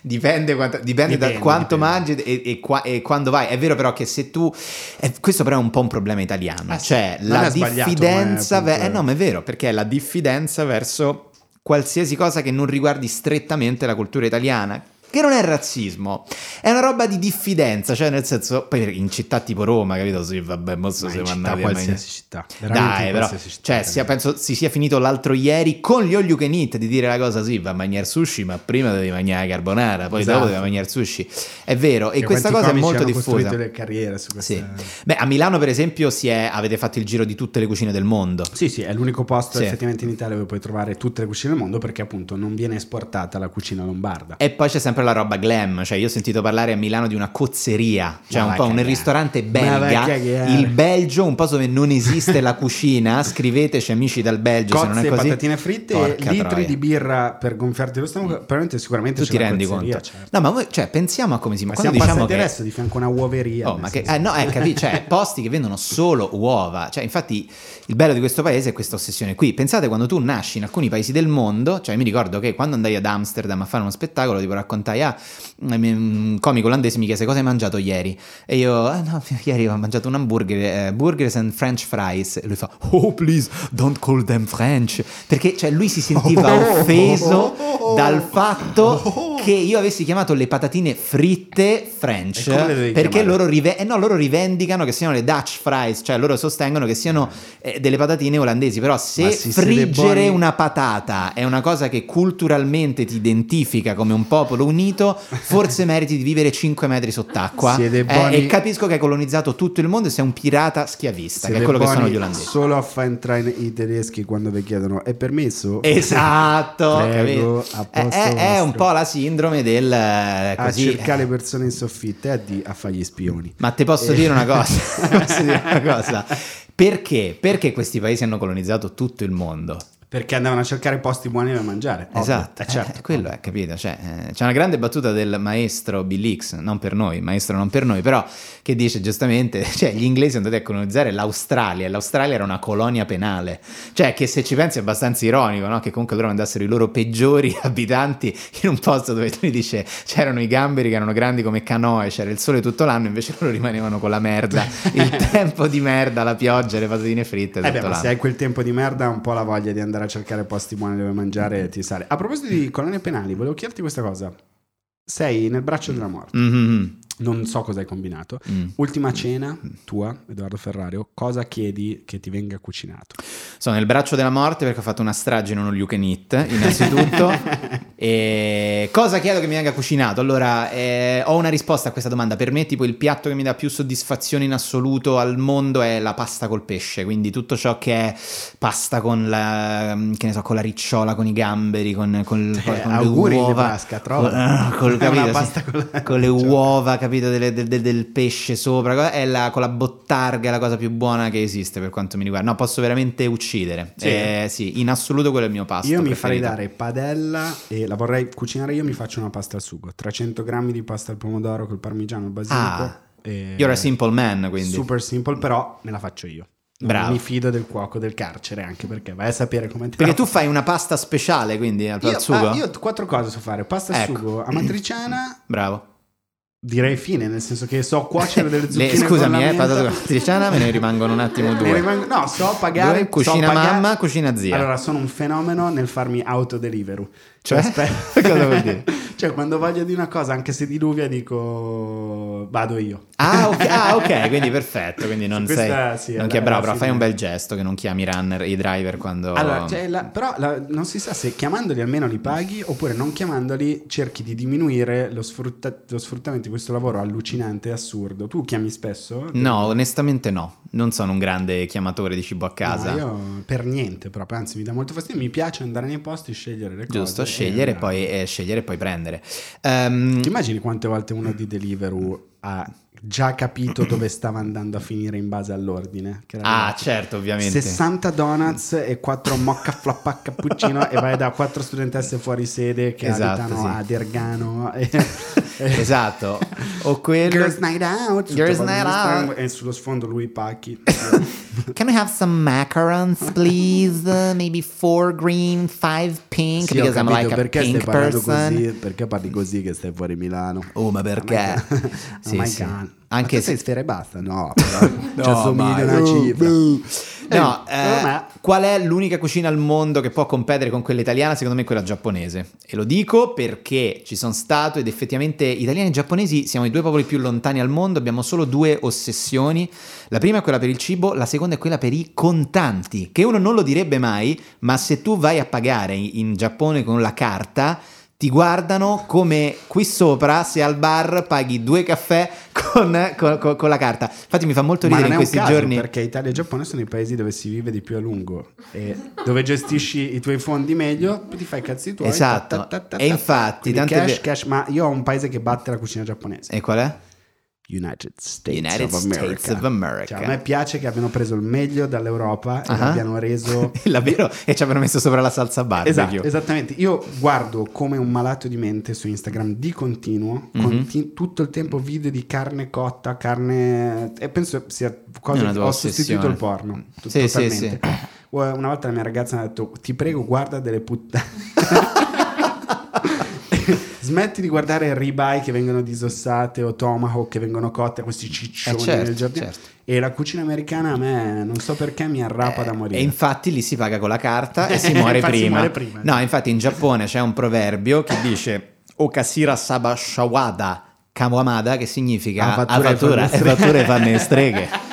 Dipende, quanto, dipende, dipende da quanto dipende. mangi e, e, qua, e quando vai. È vero però che se tu eh, questo però è un po' un problema italiano, ah, cioè sì. la diffidenza ve- eh no ma è vero, perché è la diffidenza verso qualsiasi cosa che non riguardi strettamente la cultura italiana, che non è razzismo, è una roba di diffidenza, cioè nel senso, poi in città tipo Roma, capito? Sì, vabbè, mozzo siamo andati a qualsiasi città. Dai, però, città, cioè, sia, penso si sia finito l'altro ieri con gli all you can eat di dire la cosa, sì, va a mangiare sushi, ma prima devi mangiare la carbonara, poi esatto. dopo devi mangiare sushi. È vero, e, e questa cosa è molto diffusa. Le carriere su questa... sì. Beh, a Milano per esempio si è, avete fatto il giro di tutte le cucine del mondo. Sì, sì, è l'unico posto sì. effettivamente in Italia dove puoi trovare tutte le cucine del mondo, perché appunto non viene esportata la cucina lombarda. E poi c'è sempre la roba glam, cioè io ho sentito parlare a Milano di una cozzeria, cioè ma un po' un ristorante belga, il Belgio, un posto dove non esiste la cucina. Scriveteci amici dal Belgio, cozze, se non è così, patatine fritte, porca litri troia. Di birra per gonfiarti lo stomaco, probabilmente sicuramente tu c'è ti rendi conto. Cioè. No, ma voi, cioè pensiamo a come si ma quando siamo diciamo passati che adesso di fianco a una uoveria. Oh, ma che eh, no, è eh, capito, cioè posti che vendono solo uova, cioè infatti il bello di questo paese è questa ossessione qui. Pensate quando tu nasci in alcuni paesi del mondo, cioè mi ricordo che quando andai ad Amsterdam a fare uno spettacolo tipo raccontare ah, un comico olandese mi chiese cosa hai mangiato ieri e io ah no ieri ho mangiato un hamburger, eh, burgers and french fries, e lui fa oh please don't call them French, perché cioè lui si sentiva offeso dal fatto che io avessi chiamato le patatine fritte French, perché loro, rive- eh, no, loro rivendicano che siano le Dutch fries, cioè loro sostengono che siano eh, delle patatine olandesi, però se sì, friggere se una patata è una cosa che culturalmente ti identifica come un popolo unito, forse meriti di vivere cinque metri sott'acqua. Siete buoni... eh, e capisco che hai colonizzato tutto il mondo e sei un pirata schiavista. Siete che è quello che sono gli olandesi. Solo a far entrare i tedeschi quando vi chiedono è permesso? Esatto. Prego, eh, è, è un po' la sindrome sindrome del eh, così, a cercare eh. persone in soffitta e a, di, a fare gli spioni. Ma ti posso eh. dire una cosa? Posso dire una cosa? Perché? Perché questi paesi hanno colonizzato tutto il mondo? Perché andavano a cercare posti buoni da mangiare. Esatto, eh, certo. eh, quello è, capito, cioè, eh, c'è una grande battuta del maestro Bill Hicks, non per noi, maestro non per noi, però che dice giustamente, cioè, gli inglesi sono andati a colonizzare l'Australia, l'Australia era una colonia penale, cioè che se ci pensi è abbastanza ironico, no? Che comunque loro mandassero i loro peggiori abitanti in un posto dove lui dice c'erano i gamberi che erano grandi come canoe, c'era il sole tutto l'anno, invece loro rimanevano con la merda, il tempo di merda, la pioggia, le patatine fritte tutto eh beh, l'anno. Ma se hai quel tempo di merda un po' la voglia di andare a cercare posti buoni dove mangiare ti sale. A proposito di colonie penali, volevo chiederti questa cosa. Sei nel braccio della morte, mm-hmm. non so cosa hai combinato. Mm. Ultima cena tua, Edoardo Ferrario, cosa chiedi che ti venga cucinato? Sono nel braccio della morte perché ho fatto una strage in uno you can eat, innanzitutto. E cosa chiedo che mi venga cucinato? Allora, eh, ho una risposta a questa domanda. Per me, tipo, il piatto che mi dà più soddisfazione in assoluto al mondo è la pasta col pesce. Quindi tutto ciò che è pasta con la, che ne so, con la ricciola, con i gamberi, con, con, con, eh, con auguri le uova, Pasca, trova. Con, con, capito, pasta sì, con, la con le uova, capito, del, del, del, del pesce sopra, è la, con la bottarga è la cosa più buona che esiste per quanto mi riguarda. No, posso veramente uccidere. Sì, eh, sì, in assoluto quello è il mio pasto. Io mi preferito. Farei dare padella e la vorrei cucinare io, mi faccio una pasta al sugo, trecento grammi di pasta al pomodoro col parmigiano e basilico. Ah, e you're a simple man, quindi. Super simple, però me la faccio io. Non Bravo. Mi fido del cuoco del carcere, anche perché vai a sapere come. Perché tu fai una pasta speciale, quindi al io, sugo? Ah, io quattro cose so fare: pasta al ecco. sugo, amatriciana. Bravo. Direi fine, nel senso che so cuocere delle zucchine. Le, scusami, eh, patata amatriciana me ne rimangono un attimo due. Rimango, no, so pagare. Due, cucina so mamma, pagare. Cucina zia. Allora, sono un fenomeno nel farmi auto delivery. Cioè, cioè, cosa vuol dire? Cioè, quando voglio di una cosa, anche se diluvia, dico vado io. Ah, ok, ah, okay. Quindi perfetto. Quindi non sei, sì, non chi è bravo, però fai un bel gesto che non chiami runner i driver quando. Allora, cioè, la, però la, non si sa se chiamandoli almeno li paghi oppure non chiamandoli cerchi di diminuire lo, sfrutta, lo sfruttamento. Questo lavoro allucinante e assurdo. Tu chiami spesso? No, onestamente no. Non sono un grande chiamatore di cibo a casa. No, io per niente proprio, anzi mi dà molto fastidio. Mi piace andare nei posti, scegliere le cose. Giusto, scegliere e poi, eh, scegliere e poi prendere. Um, Ti immagini quante volte uno di Deliveroo ha già capito dove stava andando a finire in base all'ordine? Che ah, la... certo, ovviamente. sessanta donuts e quattro mocca flappa cappuccino e vai da quattro studentesse fuori sede che esatto, abitano sì. a Dergano. E... esatto. O quello... Girls night out. Girls night out. E sullo sfondo lui pacchi. Can we have some macarons, please? Uh, maybe four green, five pink. Sì, because capito, I'm like perché a pink stai person. Così, perché parli così che stai fuori Milano? Oh, ma perché? Oh sì, my sì. God. Anche ma se sfere e basta, no, però no, ci assomiglia una cifra. No, eh, qual è l'unica cucina al mondo che può competere con quella italiana? Secondo me è quella giapponese. E lo dico perché ci sono stato ed effettivamente italiani e giapponesi siamo i due popoli più lontani al mondo, abbiamo solo due ossessioni. La prima è quella per il cibo, la seconda è quella per i contanti, che uno non lo direbbe mai, ma se tu vai a pagare in Giappone con la carta ti guardano come qui sopra se al bar paghi due caffè con, con, con la carta. Infatti mi fa molto ridere in questi giorni. Ma non è un caso, perché Italia e Giappone sono i paesi dove si vive di più a lungo e dove gestisci i tuoi fondi meglio, ti fai i cazzi tuoi. Esatto. Ta, ta, ta, ta, e infatti tante cash, be- cash, ma io ho un paese che batte la cucina giapponese. E qual è? United States, United of, America. States of America. Cioè, a me piace che abbiano preso il meglio dall'Europa e uh-huh. l'abbiano reso e, e ci abbiano messo sopra la salsa barbecue. Esatto, esattamente. Io guardo come un malato di mente su Instagram di continuo, mm-hmm. conti- tutto il tempo video di carne cotta, carne e penso sia cosa che ho sostituito il porno t- sì, totalmente. Sì, sì. Una volta la mia ragazza mi ha detto "Ti prego, guarda delle puttane." Smetti di guardare ribeye che vengono disossate o tomahawk che vengono cotte, questi ciccioni eh certo, nel giardino. Certo. E la cucina americana a me, non so perché, mi arrapa eh, da morire. E infatti lì si paga con la carta e si muore, prima. Si muore prima. No, infatti in Giappone c'è un proverbio che dice "Okasira saba shawada kawamada", che significa "Avatura e fanno le streghe".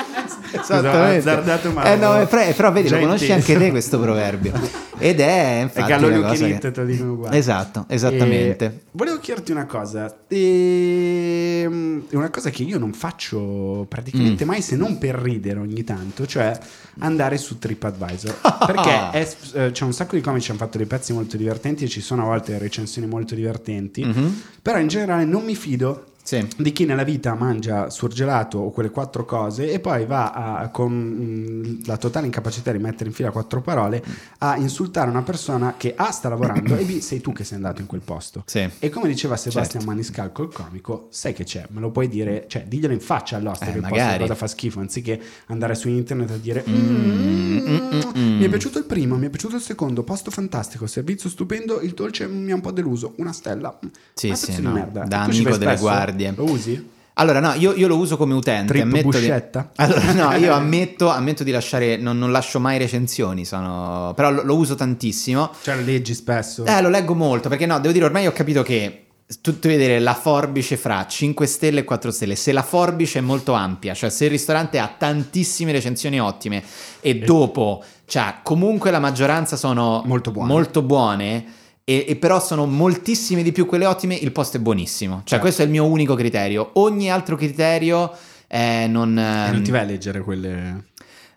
Esattamente. Esatto, eh no, però vedi, lo conosci anche te questo proverbio. Ed è infatti è una cosa che... te lo dico uguale. Esatto, esattamente. E... volevo chiederti una cosa. E... è una cosa che io non faccio praticamente mm. mai, se non per ridere ogni tanto, cioè andare su TripAdvisor, perché è, c'è un sacco di comici che hanno fatto dei pezzi molto divertenti e ci sono a volte recensioni molto divertenti, mm-hmm. però in generale non mi fido sì. di chi nella vita mangia surgelato o quelle quattro cose e poi va a, con la totale incapacità di mettere in fila quattro parole, a insultare una persona che A sta lavorando e B sei tu che sei andato in quel posto sì. e come diceva Sebastian certo. Maniscalco, il comico, sai che c'è, me lo puoi dire, cioè diglielo in faccia all'oste eh, che il posto cosa fa schifo, anziché andare su internet a dire mm, mm, mm, mm. mi è piaciuto il primo, mi è piaciuto il secondo, posto fantastico, servizio stupendo, il dolce mi ha un po' deluso, una stella, sì, una sì, no. di merda, da amico delle guardie. Lo usi? Allora no, io, io lo uso come utente. Trip ammetto di... Allora no, io ammetto, ammetto di lasciare, non, non lascio mai recensioni, sono... però lo, lo uso tantissimo. Cioè lo leggi spesso? Eh, lo leggo molto, perché no, devo dire ormai ho capito che tutto vedere la forbice fra cinque stelle e quattro stelle, se la forbice è molto ampia, cioè se il ristorante ha tantissime recensioni ottime e, e... dopo, cioè comunque la maggioranza sono molto buone, molto buone E, e però sono moltissime di più quelle ottime, il posto è buonissimo, cioè certo. questo è il mio unico criterio, ogni altro criterio eh, non, e non ti vai a leggere quelle...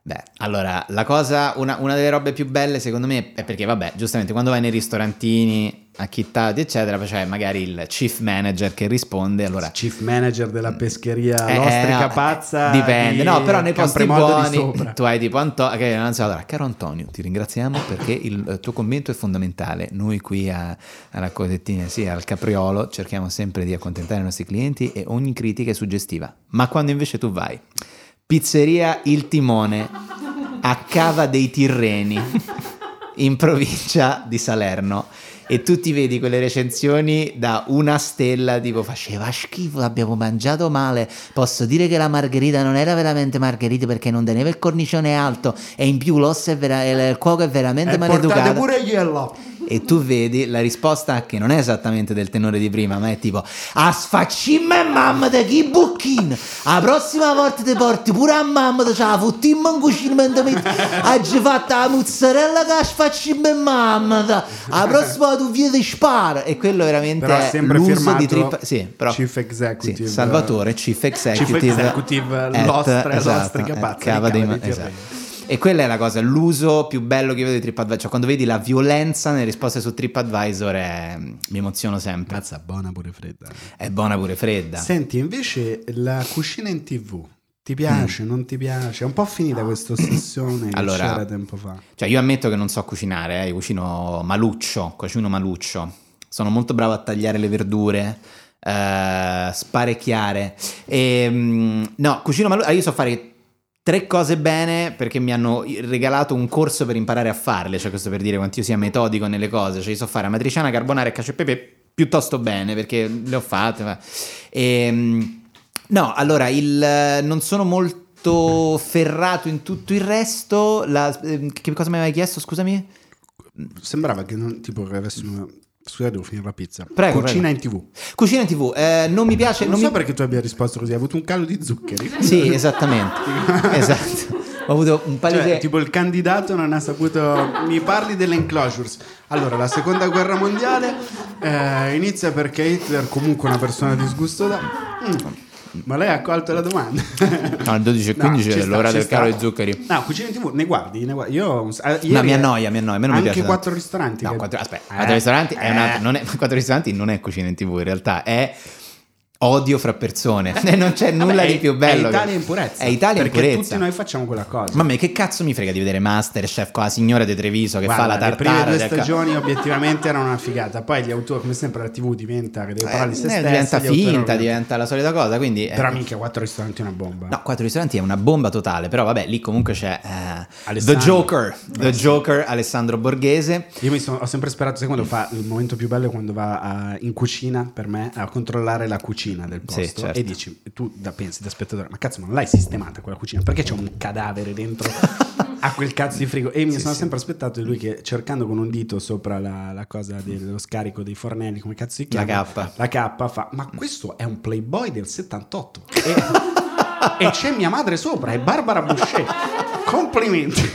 Beh, allora la cosa, una, una delle robe più belle secondo me è perché vabbè giustamente quando vai nei ristorantini acchittati eccetera, c'è cioè magari il chief manager che risponde, allora chief manager della pescheria eh, ostrica no, pazza dipende, no però nei posti buoni tu hai tipo Anto- okay, non so, allora caro Antonio ti ringraziamo perché il eh, tuo commento è fondamentale, noi qui a, alla Cosettina sì al Capriolo cerchiamo sempre di accontentare i nostri clienti e ogni critica è suggestiva, ma quando invece tu vai Pizzeria Il Timone a Cava dei Tirreni in provincia di Salerno e tu ti vedi quelle recensioni da una stella tipo faceva schifo, abbiamo mangiato male, posso dire che la margherita non era veramente margherita perché non teneva il cornicione alto e in più l'osso è vera- il cuoco è veramente e maleducato pure glielo. E tu vedi la risposta che non è esattamente del tenore di prima, ma è tipo a sfaccimma e mamma da chi bucchino, la prossima volta ti porti pure a mamma da c'ha la fottimma in cucina hai già fatta la mozzarella che a sfaccimma e mamma da. La prossima volta tu vieni spara e quello veramente però è sempre l'uso di trip sì, però, Chief Executive sì, Salvatore Chief Executive Chief Executive l'ostra esatto, che pazza Cava dei Tirreni esatto. E quella è la cosa, l'uso più bello che io vedo di TripAdvisor, cioè quando vedi la violenza nelle risposte su TripAdvisor è... mi emoziono sempre. Cazzo, buona pure fredda. È buona pure fredda. Senti, invece la cucina in TV ti piace, mm. non ti piace? È un po' finita no. questa ossessione allora, che c'era tempo fa. Cioè io ammetto che non so cucinare, eh. io cucino maluccio, cucino maluccio. Sono molto bravo a tagliare le verdure. Uh, sparecchiare. E, um, no, cucino maluccio, io so fare... tre cose bene perché mi hanno regalato un corso per imparare a farle, cioè questo per dire quanto io sia metodico nelle cose, cioè io so fare amatriciana, carbonara e cacio e pepe piuttosto bene perché le ho fatte. E, no, allora il non sono molto ferrato in tutto il resto, la, che cosa mi avevi chiesto, scusami? Sembrava che non tipo che avessimo Scusa, devo finire la pizza. Prego, Cucina prego. in TV. Cucina in TV. Eh, non mi piace. Non, non so mi... perché tu abbia risposto così. Hai avuto un calo di zuccheri. Sì, esattamente. esatto. Ho avuto un paio cioè, di. Tipo il candidato non ha saputo. Mi parli delle enclosures. Allora, la seconda guerra mondiale eh, inizia perché Hitler, comunque, una persona disgustosa. Mm. Ma lei ha colto la domanda. Alle dodici e quindici è no, l'ora del caro di zuccheri. No, cucina in TV, ne guardi, ne guardi. Io uh, ieri no, mi annoia, mi annoia, a me non mi piace. Anche quattro ristoranti. No, che... quattro, aspetta, eh, quattro ristoranti eh. è un altro, non è quattro ristoranti non è cucina in TV, in realtà è odio fra persone. Non c'è nulla Vabbè, di più bello. È Italia in purezza. È Italia in purezza. Perché tutti noi facciamo quella cosa. Ma a me che cazzo mi frega di vedere Masterchef con la signora di Treviso che Guarda, fa la tartara. Le prime due stagioni ca- obiettivamente erano una figata. Poi gli autori, come sempre, la TV diventa che deve parlare di se eh, stessa. Diventa finta, diventa la solita cosa. Quindi, però eh, mica quattro ristoranti è una bomba. No, quattro ristoranti è una bomba totale. Però vabbè, lì comunque c'è eh, The Joker, The Joker Alessandro Borghese. Io mi sono, ho sempre sperato, secondo fa il momento più bello è quando va a, in cucina per me a controllare la cucina del posto sì, certo. e dici tu da pensi da spettatore ma cazzo ma non l'hai sistemata quella cucina perché c'è un cadavere dentro a quel cazzo di frigo e mi sì, sono sì. sempre aspettato di lui che cercando con un dito sopra la, la cosa dello scarico dei fornelli come cazzo si chiama la K la K fa ma questo è un Playboy del settantotto e, e c'è mia madre sopra è Barbara Boucher complimenti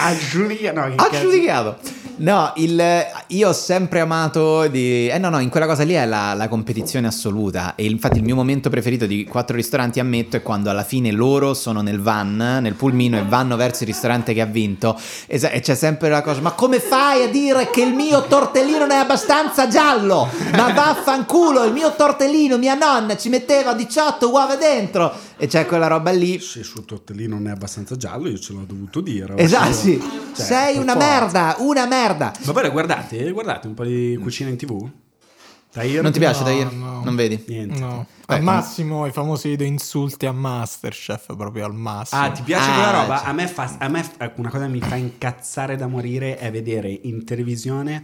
a Giulia no, che cazzo. No, il, io ho sempre amato di... Eh no, no, in quella cosa lì è la, la competizione assoluta. E infatti il mio momento preferito di Quattro Ristoranti, ammetto, è quando alla fine loro sono nel van, nel pulmino, e vanno verso il ristorante che ha vinto. E, e c'è sempre la cosa: ma come fai a dire che il mio tortellino non è abbastanza giallo? Ma vaffanculo, il mio tortellino, mia nonna ci metteva diciotto uova dentro. E c'è quella roba lì. Se il suo tortellino non è abbastanza giallo, io ce l'ho dovuto dire. Esatto, sì. Cioè, sei una forza. merda, una merda. Ma poi guardate, guardate un po' di cucina in TV. Tahir? Non ti piace, no, Tahir? No. Non vedi? Niente. No. Beh, al massimo i famosi insulti a Masterchef, proprio al massimo. Ah, ti piace ah, quella roba? Cioè. A me fa, a me una cosa mi fa incazzare da morire è vedere in televisione.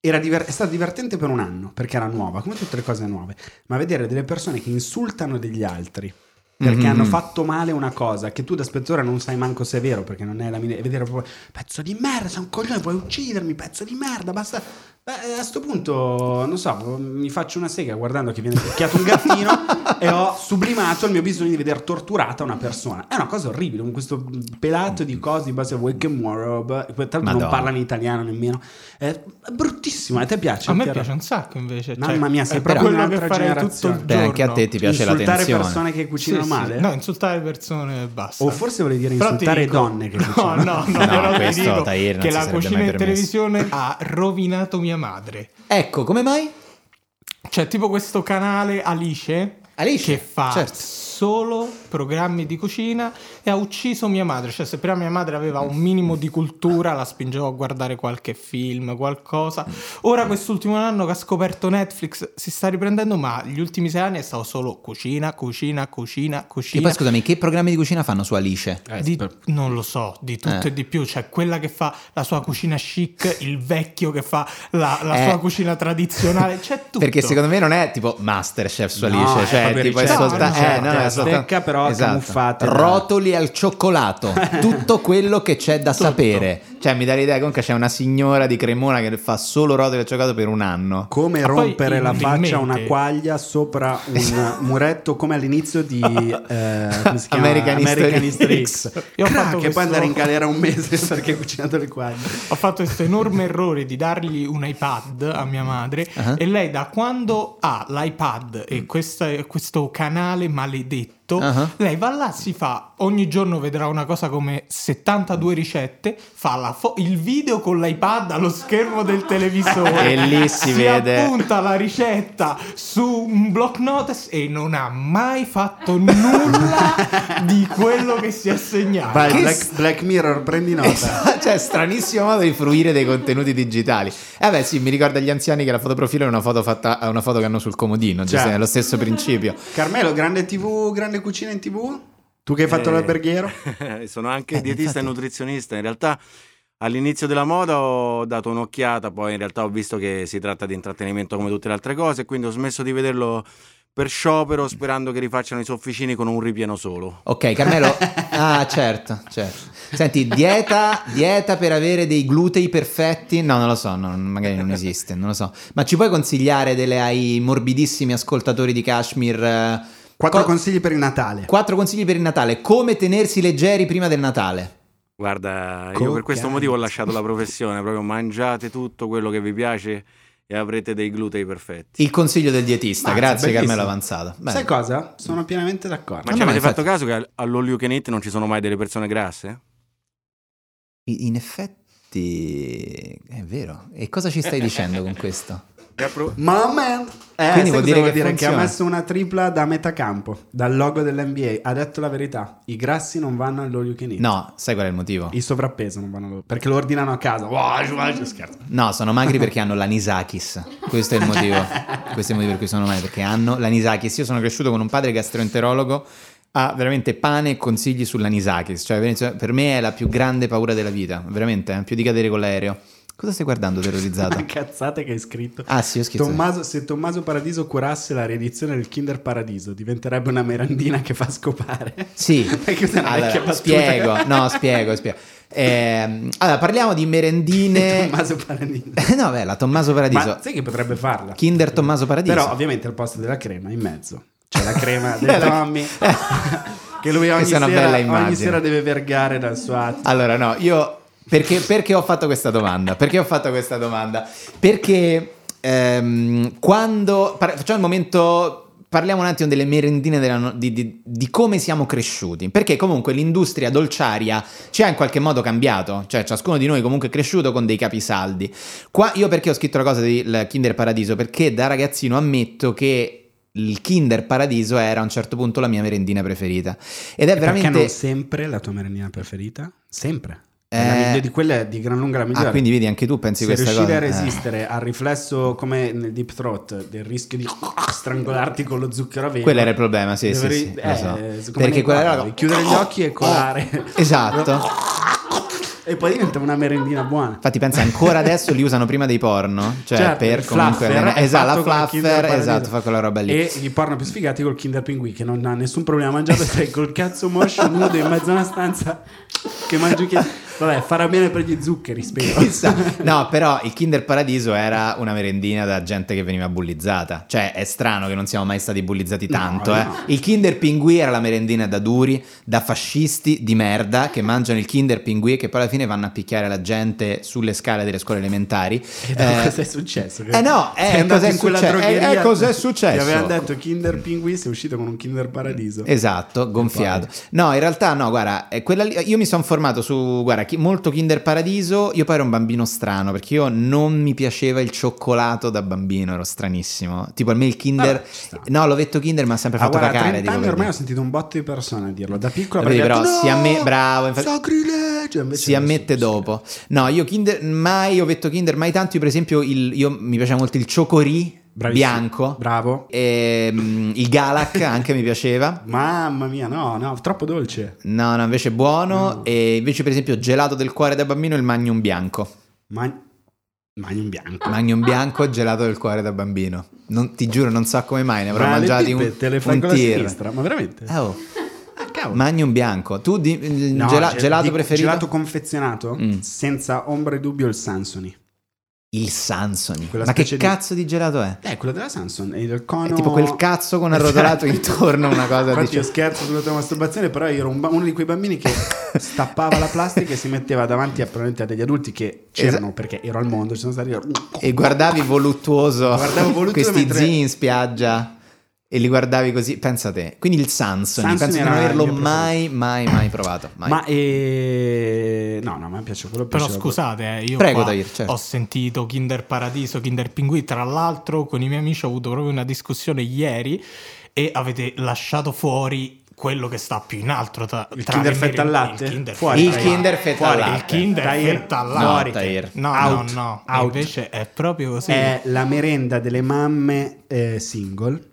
Era diver- è stata divertente per un anno perché era nuova, come tutte le cose nuove, ma vedere delle persone che insultano degli altri perché mm-hmm. hanno fatto male una cosa che tu da spezzore non sai manco se è vero, perché non è la mia... Vedere proprio pezzo di merda, sei un coglione, vuoi uccidermi, pezzo di merda, basta... Beh, a sto punto, non so, mi faccio una sega guardando che viene picchiato un gattino e ho sublimato il mio bisogno di vedere torturata una persona. È una cosa orribile, con questo pelato di cose di base vuoi che muoro, tanto non parlano italiano nemmeno. È bruttissimo, a te piace? A me piace un sacco invece. Mamma cioè, mia, sei proprio un'altra generazione. Tutto il giorno. Beh, anche a te ti piace insultare la tensione. Insultare persone che cucinano sì, male? Sì. No, insultare persone e basta. O forse vuole dire insultare dico, donne che cucinano. No, no, no, no, no questo dico Tahir non che si la cucina in televisione ha rovinato mia madre. Ecco, come mai? C'è tipo questo canale Alice, Alice che fa certo. solo programmi di cucina e ha ucciso mia madre. Cioè, se prima mia madre aveva un minimo di cultura, la spingevo a guardare qualche film, qualcosa. Ora quest'ultimo anno che ha scoperto Netflix si sta riprendendo, ma gli ultimi sei anni è stato solo cucina, cucina, cucina, cucina. E poi scusami, che programmi di cucina fanno su Alice? Eh, di, per... Non lo so, di tutto eh. e di più. C'è quella che fa la sua cucina chic, il vecchio che fa la, la eh. sua cucina tradizionale, c'è tutto. Perché secondo me non è tipo Masterchef su Alice, no, cioè è tipo è soltanto... Eh, no, è stecca però esatto. camuffata. Rotoli al cioccolato, tutto quello che c'è da tutto. sapere. Cioè mi dà l'idea comunque c'è una signora di Cremona che fa solo rotoli al cioccolato per un anno. Come Ma rompere la faccia a una quaglia sopra un muretto, come all'inizio di eh, come si chiama? American, American History X. Io ho fatto che questo... poi andare in galera un mese perché ho cucinato le quaglie. Ho fatto questo enorme errore di dargli un iPad a mia madre uh-huh. e lei da quando ha l'iPad e questa, questo canale maledetto Uh-huh. lei va là, si fa ogni giorno, vedrà una cosa come settantadue ricette, fa la fo- il video con l'iPad allo schermo del televisore e lì si, si vede, appunta la ricetta su un block notes e non ha mai fatto nulla di quello che si è segnato. Vai, Black, st- Black Mirror, prendi nota. Esatto, cioè stranissimo modo di fruire dei contenuti digitali. Eh beh sì, mi ricorda gli anziani che la fotoprofilo è una foto fatta, una foto che hanno sul comodino, cioè, cioè è lo stesso principio. Carmelo, grande tivù, grande cucina in TV? Tu che hai fatto eh, l'alberghiero? Sono anche eh, dietista infatti. e nutrizionista. In realtà all'inizio della moda ho dato un'occhiata, poi in realtà ho visto che si tratta di intrattenimento come tutte le altre cose, quindi ho smesso di vederlo per sciopero, sperando che rifacciano i sofficini con un ripieno solo. Ok, Carmelo. Ah, certo, certo. Senti, dieta, dieta per avere dei glutei perfetti? No, non lo so, non, magari non esiste, non lo so. Ma ci puoi consigliare delle ai morbidissimi ascoltatori di Cashmere? Eh, Quattro consigli per il Natale. Quattro consigli per il Natale. Come tenersi leggeri prima del Natale? Guarda, io Co- per questo motivo ho lasciato la professione. Proprio mangiate tutto quello che vi piace e avrete dei glutei perfetti. Il consiglio del dietista. Mazza, grazie bellissimo. Carmelo Avanzato. Bene. Sai cosa? Sono pienamente d'accordo. Ma ah, ci no, avete infatti... fatto caso che all'all you can eat non ci sono mai delle persone grasse? In effetti è vero. E cosa ci stai dicendo con questo? Ma man eh, quindi vuol dire, che, dire che ha messo una tripla da metà campo, dal logo dell'N B A. Ha detto la verità: i grassi non vanno all'all you can eat. No, sai qual è il motivo? Il sovrappeso non vanno all'all... perché lo ordinano a casa. Wow, scherzo. No, sono magri perché hanno l'anisakis. Questo è il motivo. Questo è il motivo per cui sono magri, perché hanno l'anisakis. Io sono cresciuto con un padre gastroenterologo. Ha veramente pane e consigli sull'anisakis. Cioè, per me è la più grande paura della vita. Veramente, eh? Più di cadere con l'aereo. Cosa stai guardando, terrorizzato? Ma cazzate che hai scritto. Ah sì, ho scritto. Tommaso, se Tommaso Paradiso curasse la riedizione del Kinder Paradiso diventerebbe una merendina che fa scopare. Sì. Allora, spiego, no spiego, spiego. Eh, allora parliamo di merendine. Tommaso Paradiso. No beh, la Tommaso Paradiso. Ma sai che potrebbe farla? Kinder Tommaso Paradiso. Però ovviamente al posto della crema in mezzo c'è la crema dei Tommy. Che lui ogni sera, ogni sera deve vergare dal suo atto. Allora no, io... Perché, perché ho fatto questa domanda? Perché ho fatto questa domanda? Perché ehm, quando... Par- facciamo il momento... Parliamo un attimo delle merendine, della, di, di, di come siamo cresciuti, perché comunque l'industria dolciaria ci ha in qualche modo cambiato, cioè ciascuno di noi comunque è cresciuto con dei capisaldi. Qua io perché ho scritto la cosa del Kinder Paradiso? Perché da ragazzino ammetto che il Kinder Paradiso era a un certo punto la mia merendina preferita. Ed è e veramente... Perché non sempre la tua merendina preferita? Sempre? Eh, di quelle di gran lunga la migliore. Ah, quindi vedi anche tu pensi se questa cosa. Se riuscire a resistere eh. al riflesso come nel deep throat del rischio di strangolarti con lo zucchero a velo. Quello era il problema, sì, dovrei, sì, sì eh, lo so. Perché quella era la... chiudere gli occhi e colare. Esatto. E poi diventa una merendina buona. Infatti pensa ancora adesso li usano prima dei porno, cioè certo, per comunque fluffer, esatto, la fluffer, esatto, fa quella roba lì. E i porno più sfigati col Kinder Pinguì che non ha nessun problema a mangiare, stai col cazzo moscio nudo in mezzo a una stanza che mangi chi... Vabbè, farà bene per gli zuccheri, spero. Chissà. No, però il Kinder Paradiso era una merendina da gente che veniva bullizzata. Cioè, è strano che non siamo mai stati bullizzati tanto, no, eh. No. Il Kinder Pinguì era la merendina da duri, da fascisti di merda che mangiano il Kinder Pinguì e che poi alla fine vanno a picchiare la gente sulle scale delle scuole elementari. E eh, cosa è successo? Eh no, eh, cosa è successo? Eh, cos'è successo? Gli avevano detto Kinder Pinguì, sei uscito con un Kinder Paradiso. Esatto, gonfiato. No, in realtà no, guarda, quella lì, io mi sono formato su, guarda, molto Kinder Paradiso. Io poi ero un bambino strano perché io non mi piaceva il cioccolato da bambino, ero stranissimo. Tipo a me il Kinder, ah, no, l'ovetto Kinder mi ha sempre fatto ah, guarda, cacare. Tipo, ormai ho sentito un botto di persone a dirlo da piccola. Vedi, però no, si amme... bravo, infatti... sacrilegio, si ammette dopo. No, io Kinder mai, ovetto Kinder mai tanto. Io per esempio il... io mi piaceva molto il ciocorì. Bravissimo. Bianco, bravo. Ehm, il Galak anche mi piaceva. Mamma mia, no, no, troppo dolce. No, no, invece buono. No. E invece, per esempio, gelato del cuore da bambino, il Magnum bianco. Ma... Magnum bianco. Magnum bianco, gelato del cuore da bambino. Non ti giuro, non so come mai ne avrò ma mangiati un, un tir. Ma veramente? Oh. Magnum bianco. Tu di, no, gela, gelato di, preferito? Gelato confezionato? Mm. Senza ombra di dubbio il Sansoni. Il Sansoni, quella ma che di... cazzo di gelato è? Eh, quello della Sansoni, il cono... è tipo quel cazzo con arrotolato intorno, una cosa. Infatti dice... io scherzo sulla tua masturbazione, però io ero un ba- uno di quei bambini che stappava la plastica e si metteva davanti a, a degli adulti che c'erano, Esa... perché ero al mondo, ci sono stati... e guardavi voluttuoso, voluttuoso questi mentre... zii in spiaggia e li guardavi così, pensa te. Quindi il Sansoni, Sansoni penso di non averlo mai, mai, mai provato. Mai. Ma e... no, no, a me piace quello. Però scusate, eh, io Prego, Tahir, certo. ho sentito Kinder Paradiso, Kinder Pinguì. Tra l'altro con i miei amici ho avuto proprio una discussione ieri e avete lasciato fuori quello che sta più in alto tra, il tra Kinder Fetta al Latte, il Kinder fuori, il Kinder Fetta al Latte, il Kinder Fetta al Latte, no, no, no, no. Invece è proprio così, è la merenda delle mamme eh, single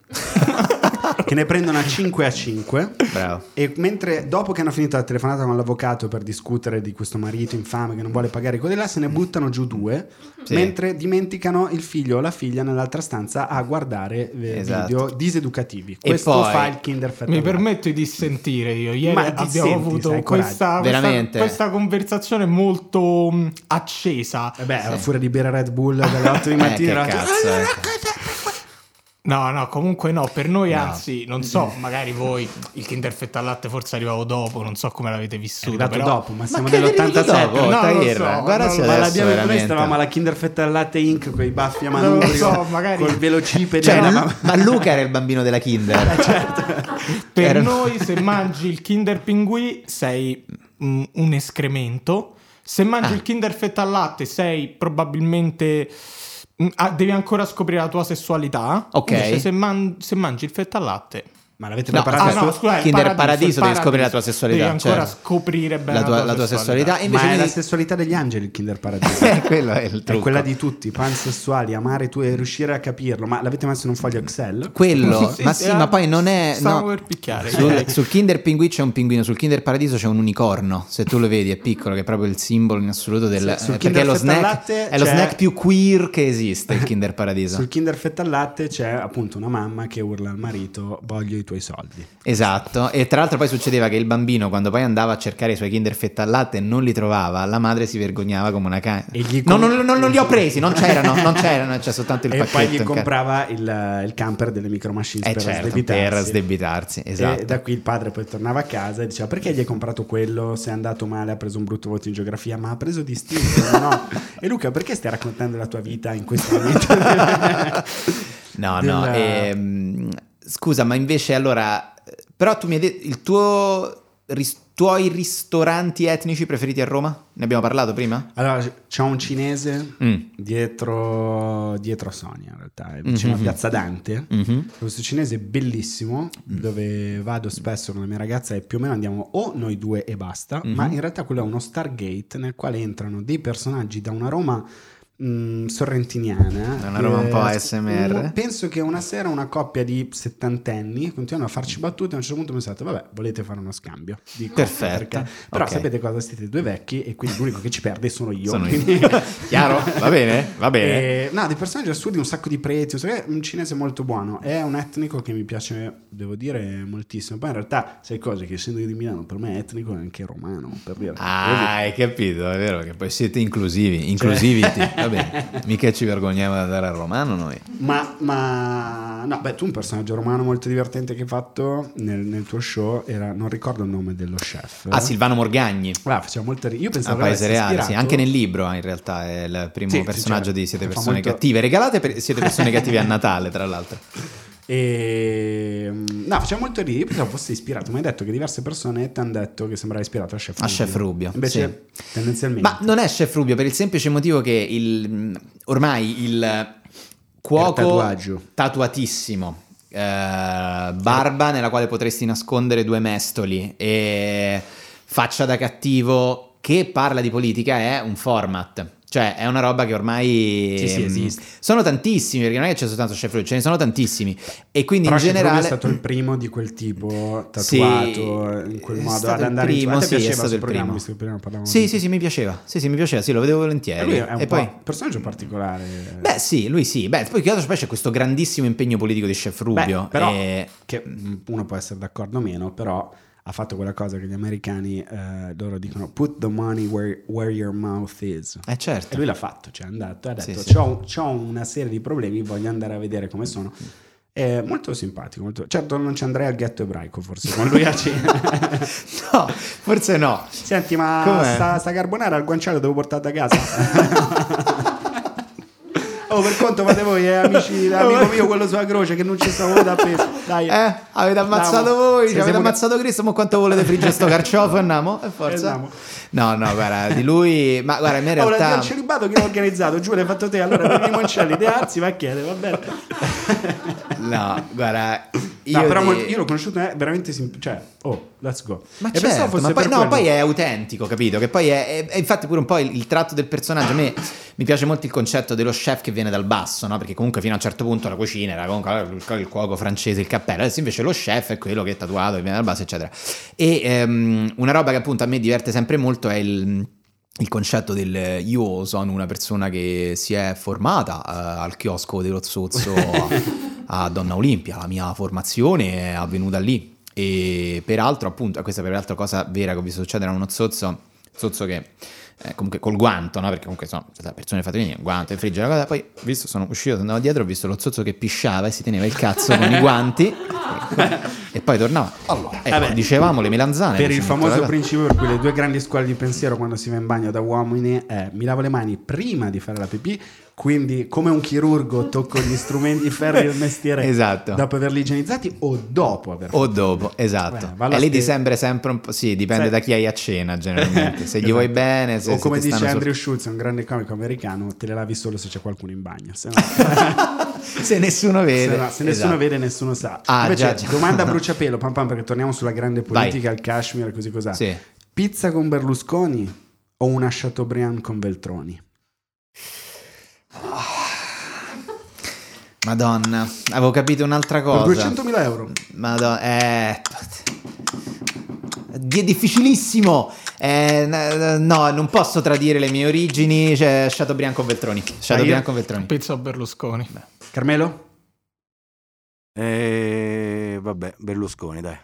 che ne prendono a cinque a cinque. Bravo. E mentre dopo che hanno finito la telefonata con l'avvocato per discutere di questo marito infame che non vuole pagare i là, se ne buttano giù due, sì. Mentre dimenticano il figlio o la figlia nell'altra stanza a guardare esatto. video diseducativi. E questo poi, fa il Kinder Fetta. Mi permetto di dissentire io. Ieri Ma abbiamo dissenti, avuto sai, questa, questa, questa conversazione molto accesa. E beh, sì. La furia di bere Red Bull dalle otto di mattina. eh, che cazzo, No, no, comunque no, per noi no. Anzi, non so, magari voi il Kinder Fetta al Latte forse arrivavo dopo, non so come l'avete vissuto. È arrivato però... dopo, ma siamo ma dell'ottantasette dopo, no, Tahir, so, guarda no, se ma adesso veramente noi stavamo alla Kinder Fetta al Latte Inc con i baffi a manubrio, so, magari... col velocipede. Cioè, no, ma... ma Luca era il bambino della Kinder. Certo. Per era... noi se mangi il Kinder Pinguì sei mh, un escremento, se mangi ah. il Kinder Fetta al Latte sei probabilmente... Ah, devi ancora scoprire la tua sessualità. Ok. Invece se, man- se mangi il fetta al latte. Ma l'avete preparato? No, ah, no, scusate, Kinder Paradiso, paradiso devi scoprire la tua sessualità. Devi ancora cioè, scoprire bene la tua, la tua sessualità. sessualità. Invece Ma è devi... la sessualità degli angeli il Kinder Paradiso. Quello è il trucco. È quella di tutti, pansessuali, amare tu e riuscire a capirlo. Ma l'avete messo in un foglio Excel? Quello, sì, ma sì, ma poi non è... Stavo no. per picchiare. Sul, sul Kinder Pinguì c'è un pinguino, sul Kinder Paradiso c'è un unicorno. Se tu lo vedi è piccolo, che è proprio il simbolo in assoluto del... Sì, eh, perché è lo snack è lo snack più queer che esiste, il Kinder Paradiso. Sul Kinder Fetta al Latte c'è appunto una mamma che urla al marito, voglio i tuoi soldi. Esatto, e tra l'altro poi succedeva che il bambino, quando poi andava a cercare i suoi Kinder Fetta al Latte e non li trovava, la madre si vergognava come una cane. Con... no, non, non, non li ho presi, non c'erano, non c'erano, c'era soltanto il e pacchetto. E poi gli comprava il, il camper delle micro machines eh per, certo, sdebitarsi. per sdebitarsi. Esatto. E da qui il padre poi tornava a casa e diceva: perché gli hai comprato quello? Se è andato male, ha preso un brutto voto in geografia, ma ha preso distinto, no? E Luca, perché stai raccontando la tua vita in questo momento? No, della... no, ehm, scusa, ma invece allora, però tu mi hai detto, il tuo, ris- tuoi ristoranti etnici preferiti a Roma? Ne abbiamo parlato prima? Allora, c'è un cinese mm. dietro, dietro Sonia, in realtà, è vicino mm-hmm. a Piazza Dante, mm-hmm. questo cinese bellissimo, mm. dove vado spesso con la mia ragazza e più o meno andiamo o noi due e basta, mm-hmm. ma in realtà quello è uno Stargate nel quale entrano dei personaggi da una Roma... Mm, sorrentiniana, è una roba eh, un po' A S M R. Penso che una sera una coppia di settantenni continuano a farci battute e a un certo punto ho pensato: vabbè, volete fare uno scambio? Dico, perfetto, perché... però okay. sapete cosa, siete due vecchi e quindi l'unico che ci perde sono io, sono quindi... io. Chiaro? Va bene? Va bene. E, no, dei personaggi assurdi, un sacco di preti, un cinese molto buono, è un etnico che mi piace, devo dire, moltissimo. Poi in realtà sai cose che essendo di Milano per me è etnico è anche romano, per dire. Ah, hai capito, è vero che poi siete inclusivi, inclusivi cioè... Vabbè, mica ci vergogniamo ad andare al romano noi. Ma, ma no, beh, tu un personaggio romano molto divertente che hai fatto nel, nel tuo show era, non ricordo il nome dello chef. Ah, Silvano Morgagni. Ah, faceva molte ri- Io pensavo avesse ispirato. Sì, anche nel libro in realtà è il primo sì, personaggio sì, cioè, di Siete persone molto... cattive. Regalate per Siete persone cattive a Natale, tra l'altro. E... no, faceva molto ridere. Io pensavo fosse ispirato. Mi hai detto che diverse persone ti hanno detto che sembrava ispirato a Chef Rubio. A Chef Rubio invece sì. tendenzialmente. Ma non è Chef Rubio per il semplice motivo che il, ormai il cuoco tatuatissimo, eh, barba nella quale potresti nascondere due mestoli e faccia da cattivo che parla di politica è un format. Cioè è una roba che ormai sì, sì, esiste. Sono tantissimi, perché non è che c'è soltanto Chef Rubio, ce ne sono tantissimi. E quindi però in Chef generale Rubio è stato il primo di quel tipo tatuato sì, in quel modo ad andare primo, in sì, è stato il primo. Visto che prima parlavamo sì, di... sì, sì, mi piaceva. Sì, sì, mi piaceva, sì, lo vedevo volentieri. E, lui è un e po poi un personaggio particolare. Beh, sì, lui sì. Beh, poi che altro, poi c'è questo grandissimo impegno politico di Chef Rubio. Beh, però e... che uno può essere d'accordo o meno, però ha fatto quella cosa che gli americani eh, loro dicono put the money where, where your mouth is. Eh certo. E lui l'ha fatto, cioè è andato, ha detto sì, c'ho, sì. c'ho una serie di problemi, voglio andare a vedere come sono. È molto simpatico, molto... certo non ci andrei al ghetto ebraico forse con lui a cena. No, forse no. Senti, ma com'è? sta, sta carbonara al guanciale devo portare a casa. Oh, per conto fate voi, eh, amici, amico mio, quello sulla croce che non ci stavo da peso. Dai, eh, avete ammazzato voi, cioè, avete ammazzato che... Cristo, ma quanto volete friggere sto carciofo? Andiamo, e forza. Andiamo. No, no, guarda, di lui, ma guarda, in realtà. Ora allora, il celibato che l'ho organizzato, giù l'hai fatto te, allora per i moncelli, te alzi, va a chiedere, va bene. No, guarda, io, no, però di... io l'ho conosciuto è veramente sim... cioè oh let's go ma, e certo, fosse ma poi, no, poi è autentico, capito, che poi è, è, è infatti pure un po' il, il tratto del personaggio. A me mi piace molto il concetto dello chef che viene dal basso, no, perché comunque fino a un certo punto la cucina era comunque il cuoco francese, il cappello, adesso invece lo chef è quello che è tatuato, che viene dal basso eccetera. E ehm, una roba che appunto a me diverte sempre molto è il Il concetto del io sono una persona che si è formata uh, al chiosco dello Zozzo a, a Donna Olimpia, la mia formazione è avvenuta lì. E peraltro appunto, questa è peraltro cosa vera che ho visto succedere a uno Zozzo, Zozzo che eh, comunque col guanto, no? Perché comunque sono persone fatte lì, guanto e friggere la cosa, poi visto sono uscito, andavo dietro, ho visto lo Zozzo che pisciava e si teneva il cazzo con i guanti. E poi tornava allora, eh, vabbè, dicevamo le melanzane per il famoso principio per cui le due grandi scuole di pensiero quando si va in bagno da uomini è: mi lavo le mani prima di fare la pipì, quindi come un chirurgo tocco gli strumenti ferri del mestiere esatto. dopo averli igienizzati o dopo aver o dopo esatto e lì ti sembra sempre un po', sì, dipende se... da chi hai a cena generalmente, se gli esatto. vuoi bene, se, o come se dice Andrew sur... Schultz, un grande comico americano, te le lavi solo se c'è qualcuno in bagno, se no se nessuno vede, se, no, se nessuno esatto. vede nessuno sa. Ah, invece già, già. Domanda a bruciapelo pam pam, perché torniamo sulla grande politica, il Cashmere così cos'ha sì. Pizza con Berlusconi o una Chateaubriand con Veltroni? Madonna, avevo capito un'altra cosa per duecentomila euro. Madonna, eh... è difficilissimo. Eh, no, non posso tradire le mie origini. Cioè, Chateaubriand con Veltroni. Chateaubriand con Veltroni. Pizza Berlusconi. Beh. Carmelo? Eh, vabbè, Berlusconi, dai.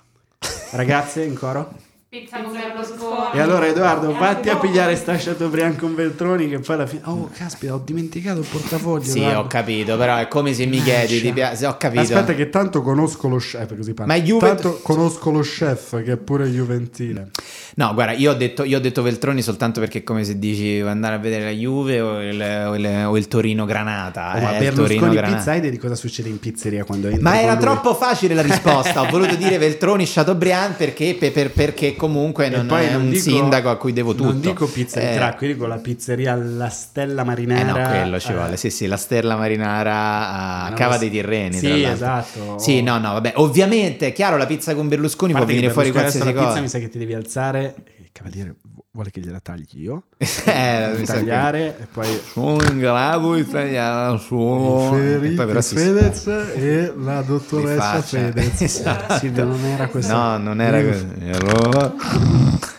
Ragazze, in coro? Pizza con Berlusconi. E allora Edoardo, vatti a pigliare sta Chateaubriand con Veltroni, che poi alla fine... Oh, caspita, ho dimenticato il portafoglio. Sì, guarda. Ho capito, però è come se mi chiedi, ti pia... se ho capito. Aspetta che tanto conosco lo chef, così parla. Ma Juvent... Tanto conosco lo chef, che è pure juventile. No, guarda, io ho detto, io ho detto Veltroni soltanto perché è come se dici andare a vedere la Juve o il, o il, o il Torino Granata. Oh, eh, ma Berlusconi pizzaide, di cosa succede in pizzeria quando entra? Ma era troppo facile la risposta, ho voluto dire Veltroni Chateaubriand perché... Per, per, perché comunque non, non è un dico, sindaco a cui devo tutto. Non dico pizzeria, eh, qui dico la pizzeria La Stella Marinara. Eh no, quello ci vuole, eh. sì sì, La Stella Marinara a no, Cava dei Tirreni. Sì, esatto. Sì, no, no, vabbè, ovviamente, è chiaro, la pizza con Berlusconi può venire fuori qualsiasi cosa. La pizza mi sa che ti devi alzare, il cavaliere vuole che gliela tagli io, eh, tagliare che... e poi... Sono in grado di tagliare il suo... Fedez sta... e la dottoressa Fedez. Esatto. Sì, non era questo. No, non era questo.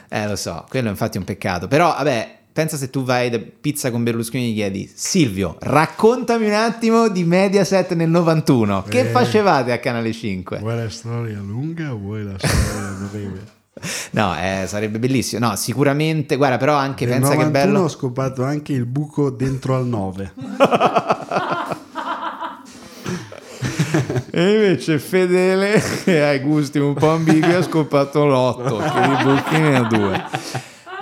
Eh, lo so, quello infatti è un peccato. Però, vabbè, pensa se tu vai da pizza con Berlusconi e gli chiedi: Silvio, raccontami un attimo di Mediaset nel novantuno. Eh, che facevate a Canale cinque? Vuoi la storia lunga o vuoi la storia breve? No, eh, sarebbe bellissimo. No, sicuramente, guarda, però anche nel pensa novantuno che bello. Ho scopato anche il buco dentro al nove. E invece Fedele, che ha i gusti un po' ambigui, ha scopato l'otto, che i buchi ne ha due.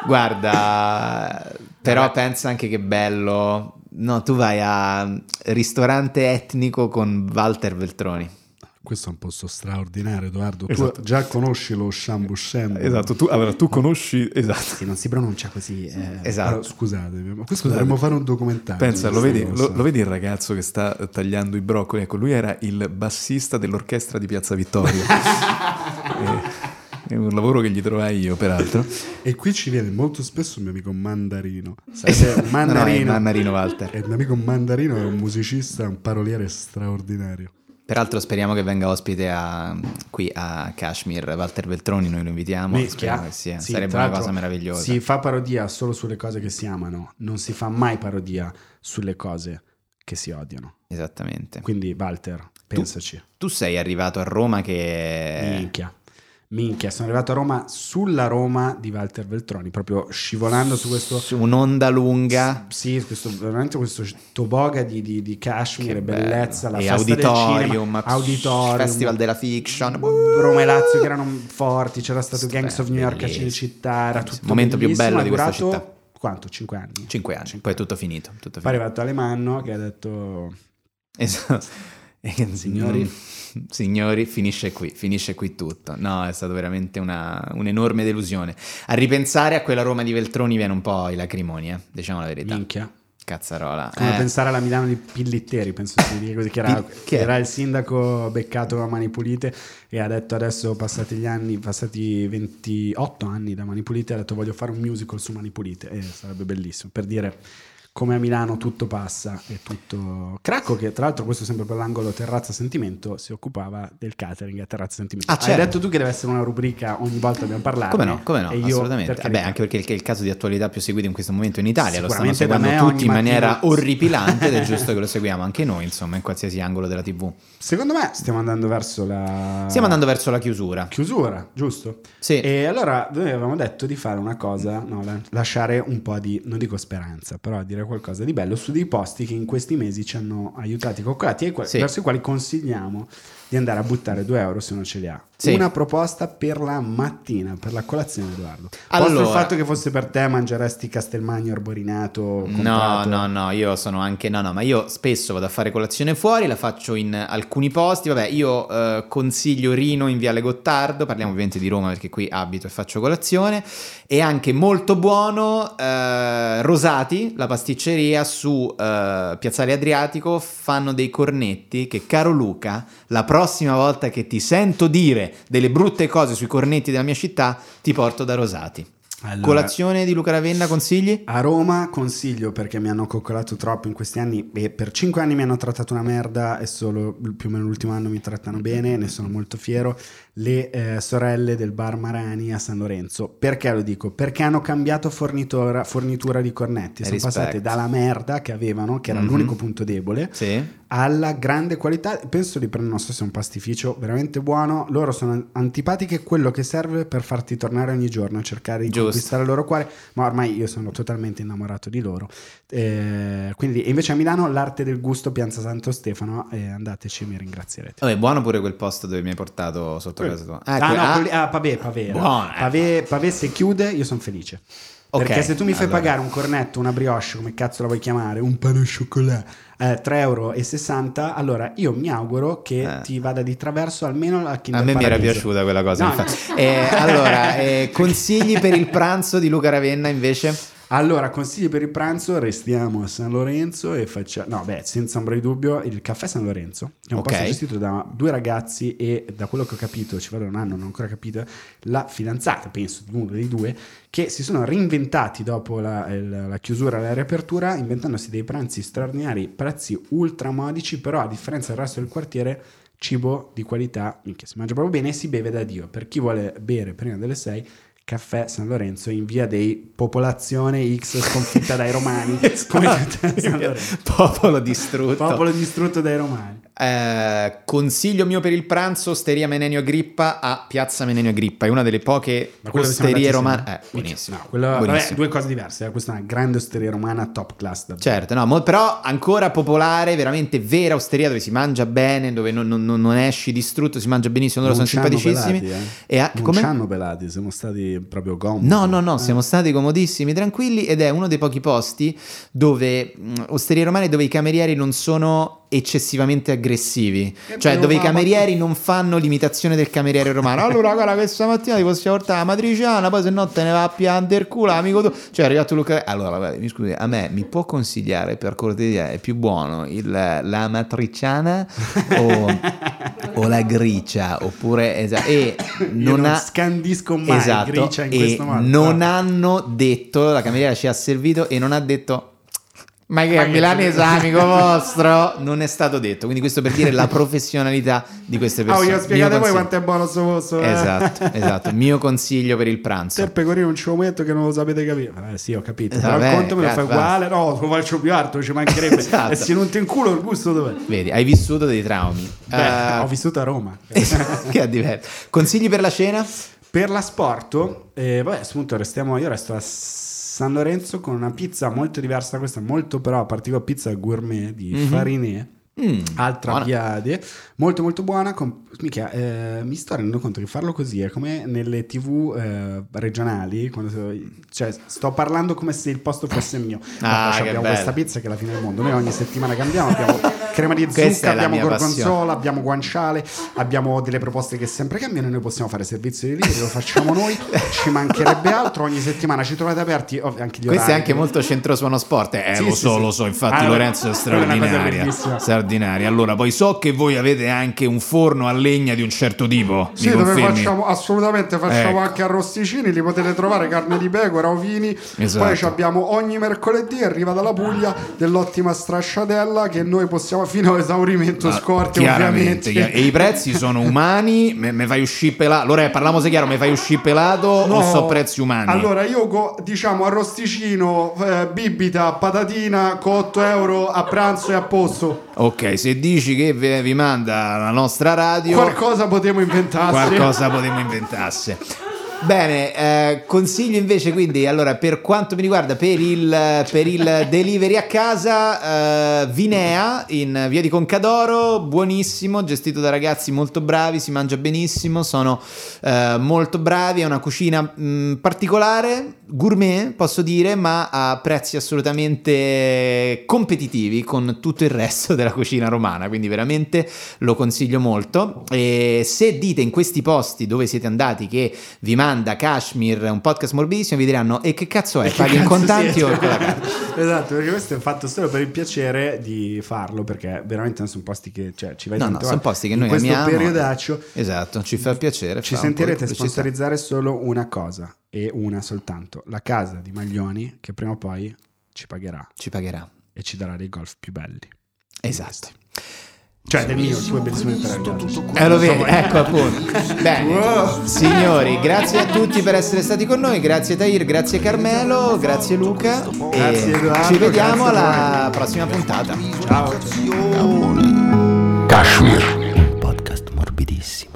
Guarda, però vabbè, pensa anche che bello. No, tu vai a ristorante etnico con Walter Veltroni. Questo è un posto straordinario, Edoardo. Esatto. Tu già conosci lo shambu shambu. Esatto, tu, allora tu conosci... Esatto. Sì, non si pronuncia così. Eh. Esatto. Allora, scusatemi, ma questo dovremmo fare un documentario. Pensa, lo vedi, lo, lo vedi il ragazzo che sta tagliando i broccoli? Ecco, lui era il bassista dell'orchestra di Piazza Vittorio. È un lavoro che gli trovai io, peraltro. E qui ci viene molto spesso un mio amico Mandarino. Sai che è Mandarino? No, è Mandarino Walter. È un amico Mandarino, è un musicista, un paroliere straordinario. Peraltro speriamo che venga ospite a, qui a Cashmere, Walter Veltroni, noi lo invitiamo. Beh, speriamo che sia. Sì, sarebbe una cosa meravigliosa. Si fa parodia solo sulle cose che si amano, non si fa mai parodia sulle cose che si odiano. Esattamente. Quindi Walter, pensaci. Tu, tu sei arrivato a Roma che... Minchia. Minchia, sono arrivato a Roma sulla Roma di Walter Veltroni, proprio scivolando su questo... Su un'onda lunga. S- sì, questo, veramente questo toboga di, di, di Cashmere, bellezza, la e festa auditorium, del cinema, Auditorium, Festival della Fiction, uh, Roma e Lazio che erano forti, c'era stato Gangs of New York a Cinecittà, era tutto momento più bello di questa città. Quanto? Cinque anni? Cinque anni, Cinque. Poi è tutto finito. Tutto poi è arrivato Alemanno che ha detto... Esatto. Signori, signori, finisce qui, finisce qui tutto. No, è stata veramente una, un'enorme delusione. A ripensare a quella Roma di Veltroni viene un po' i lacrimoni, eh, diciamo la verità. Minchia. Cazzarola. Come eh. pensare alla Milano di Pillitteri, penso si dica così, che era, che era il sindaco beccato a Mani Pulite e ha detto adesso, passati gli anni, passati ventotto anni da Mani Pulite, ha detto voglio fare un musical su Mani Pulite e sarebbe bellissimo, per dire... Come a Milano tutto passa e tutto... Cracco che, tra l'altro, questo sempre per l'angolo Terrazza Sentimento, si occupava del catering a Terrazza Sentimento. Ah, certo. Hai detto tu che deve essere una rubrica, ogni volta dobbiamo parlare. Come no, come no, e assolutamente. Vabbè, anche perché è il caso di attualità più seguito in questo momento in Italia, lo stanno seguendo tutti in maniera orripilante ed è giusto che lo seguiamo anche noi, insomma, in qualsiasi angolo della tivù. Secondo me stiamo andando verso la... Stiamo andando verso la chiusura. Chiusura, giusto? Sì. E allora noi avevamo detto di fare una cosa, no, lasciare un po' di, non dico speranza, però dire qualcosa di bello su dei posti che in questi mesi ci hanno aiutati, coccolati e quali, sì, verso i quali consigliamo di andare a buttare due euro se non ce li ha. Sì. Una proposta per la mattina, per la colazione, Edoardo. Allora, posto il fatto che fosse per te, mangeresti Castelmagno arborinato? Comprato. No, no, no, io sono anche no, no, ma io spesso vado a fare colazione fuori, la faccio in alcuni posti. Vabbè, io eh, consiglio Rino in Viale Gottardo, parliamo ovviamente di Roma perché qui abito e faccio colazione, e anche molto buono eh, Rosati, la pasticceria su eh, Piazzale Adriatico, fanno dei cornetti che, caro Luca, la prossima volta che ti sento dire delle brutte cose sui cornetti della mia città ti porto da Rosati. Allora, colazione di Luca Ravenna consigli? A Roma consiglio, perché mi hanno coccolato troppo in questi anni e per cinque anni mi hanno trattato una merda e solo più o meno l'ultimo anno mi trattano bene, ne sono molto fiero, le eh, sorelle del bar Marani a San Lorenzo. Perché lo dico? Perché hanno cambiato fornitura, fornitura di cornetti. Sono Respect. Passate dalla merda che avevano, che era mm-hmm. l'unico punto debole, sì, alla grande qualità. Penso li prendano, non so se è un pastificio veramente buono. Loro sono antipatiche, quello che serve per farti tornare ogni giorno a cercare di Giusto. conquistare il loro cuore, ma ormai io sono totalmente innamorato di loro, eh, quindi invece a Milano l'Arte del Gusto, Piazza Santo Stefano, eh, andateci, mi ringrazierete. Oh, è buono pure quel posto dove mi hai portato sotto eh. casa tua. Ah, ah, no, ah, quelli, ah Pavè, Pavè, buono, eh. Pavè, Pavè se chiude io sono felice. Okay, perché se tu mi fai allora. pagare un cornetto, una brioche, come cazzo la vuoi chiamare, un pane au chocolat, eh, tre euro e sessanta, allora io mi auguro che eh. ti vada di traverso almeno a Kinder Paradiso. A me Paradiso. mi era piaciuta quella cosa. No, no. Eh, allora, eh, consigli per il pranzo di Luca Ravenna invece? Allora, consigli per il pranzo, restiamo a San Lorenzo e facciamo... No, beh, senza ombra di dubbio, il Caffè San Lorenzo, che è un okay. posto gestito da due ragazzi e, da quello che ho capito, ci vado un anno, non ho ancora capito, la fidanzata, penso, di uno dei due, che si sono reinventati dopo la, la, la chiusura, la riapertura, inventandosi dei pranzi straordinari, prezzi ultramodici, però a differenza del resto del quartiere, cibo di qualità, che si mangia proprio bene e si beve da Dio. Per chi vuole bere prima delle sei... Caffè San Lorenzo in via dei Popolazione X, sconfitta dai romani. Come popolo distrutto popolo distrutto dai romani. Eh, consiglio mio per il pranzo, osteria Menenio Agrippa a piazza Menenio Agrippa, è una delle poche osterie romane, eh, buonissimo, no, quello, buonissimo. Vabbè, due cose diverse, questa è una grande osteria romana top class davvero. Certo, no, mo, però ancora popolare, veramente vera osteria dove si mangia bene, dove non, non, non esci distrutto, si mangia benissimo, loro non sono simpaticissimi, belati, eh. e a, non come? ci hanno belati, siamo stati proprio comodi, no no no eh. siamo stati comodissimi, tranquilli, ed è uno dei pochi posti dove mh, osterie romane dove i camerieri non sono eccessivamente aggressivi, che cioè dove i camerieri mattina. non fanno l'imitazione del cameriere romano. Allora, guarda, questa mattina ti possiamo portare la matriciana, poi se no te ne va a piante il culo, amico tu. Cioè è arrivato Luca, allora vabbè, mi scusi, a me mi può consigliare per cortesia, è più buono il, la matriciana o, o la gricia, oppure esatto, e non, non ha, scandisco mai esatto, gricia in e questo modo. Non hanno detto, la cameriera ci ha servito e non ha detto ma che a milanese amico vostro, non è stato detto, quindi questo per dire la professionalità di queste persone. Oh, io ho spiegato voi quanto è buono sto posto, eh. esatto esatto mio consiglio per il pranzo, per pecorino non ci lo metto che non lo sapete capire. Vabbè, sì, ho capito, però il conto me lo fa uguale, no, lo faccio più alto, ci mancherebbe. Esatto. E se non ti inculo il gusto dov'è? Vedi, hai vissuto dei traumi. Beh, uh... ho vissuto a Roma. Che è diverso. Consigli per la cena, per l'asporto, eh, vabbè, a questo punto restiamo, io resto a San Lorenzo con una pizza molto diversa da questa, molto però particolare, pizza gourmet di mm-hmm. Farinè, mm, altra piade, molto molto buona. Con, mica, eh, mi sto rendendo conto che farlo così è come nelle tv eh, regionali, quando, cioè sto parlando come se il posto fosse mio. Ah, allora, abbiamo bello. questa pizza che è la fine del mondo, noi ogni settimana cambiamo, abbiamo crema di zucca, abbiamo gorgonzola, passione. abbiamo guanciale, abbiamo delle proposte che sempre cambiano, noi possiamo fare servizio di libri, lo facciamo noi, ci mancherebbe altro, ogni settimana ci trovate aperti anche gli orari. Questo è anche molto centrosuono sport, eh, sì, lo sì, so, sì. lo so, infatti allora, Lorenzo è straordinaria, straordinaria. Allora, poi so che voi avete anche un forno a legna di un certo tipo, sì, mi dove facciamo, assolutamente facciamo ecco. anche arrosticini, li potete trovare, carne di pecora, ovini, esatto. poi abbiamo ogni mercoledì, arriva dalla Puglia, dell'ottima strasciatella che noi possiamo fino a esaurimento, no, scorte ovviamente, chiar- e i prezzi sono umani. me, me fai uscire pelato, Lore, parliamo se chiaro, me fai uscire pelato no. o so prezzi umani? Allora io go, diciamo arrosticino, eh, bibita, patatina con otto euro a pranzo e a posto. Ok, se dici che vi, vi manda la nostra radio, qualcosa potremmo inventarsi qualcosa potremmo inventarsi Bene, eh, consiglio invece quindi, allora, per quanto mi riguarda, per il, per il delivery a casa, eh, Vinea in via di Concadoro, buonissimo, gestito da ragazzi molto bravi, si mangia benissimo, sono eh, molto bravi, è una cucina mh, particolare, gourmet posso dire, ma a prezzi assolutamente competitivi con tutto il resto della cucina romana, quindi veramente lo consiglio molto. E se dite in questi posti dove siete andati che vi mangia da Cashmere, un podcast morbidissimo, vi diranno e che cazzo è, paghi in contanti o con la carta? Esatto, perché questo è fatto solo per il piacere di farlo, perché veramente non sono posti che, cioè, ci vai no, no, sono posti che noi amiamo in questo periodaccio. Esatto, ci fa piacere, ci sentirete sponsorizzare solo una cosa e una soltanto, la casa di Maglioni, che prima o poi ci pagherà ci pagherà e ci darà dei golf più belli. Esatto, cioè del mio, il tuo bellissimo intervento, eh, lo vedi, ecco appunto. Bene, wow. Signori, grazie a tutti per essere stati con noi, grazie Tahir, grazie Carmelo, grazie Luca, grazie Edoardo, ci vediamo alla prossima puntata. Ciao, ciao. Cashmere. Un podcast morbidissimo.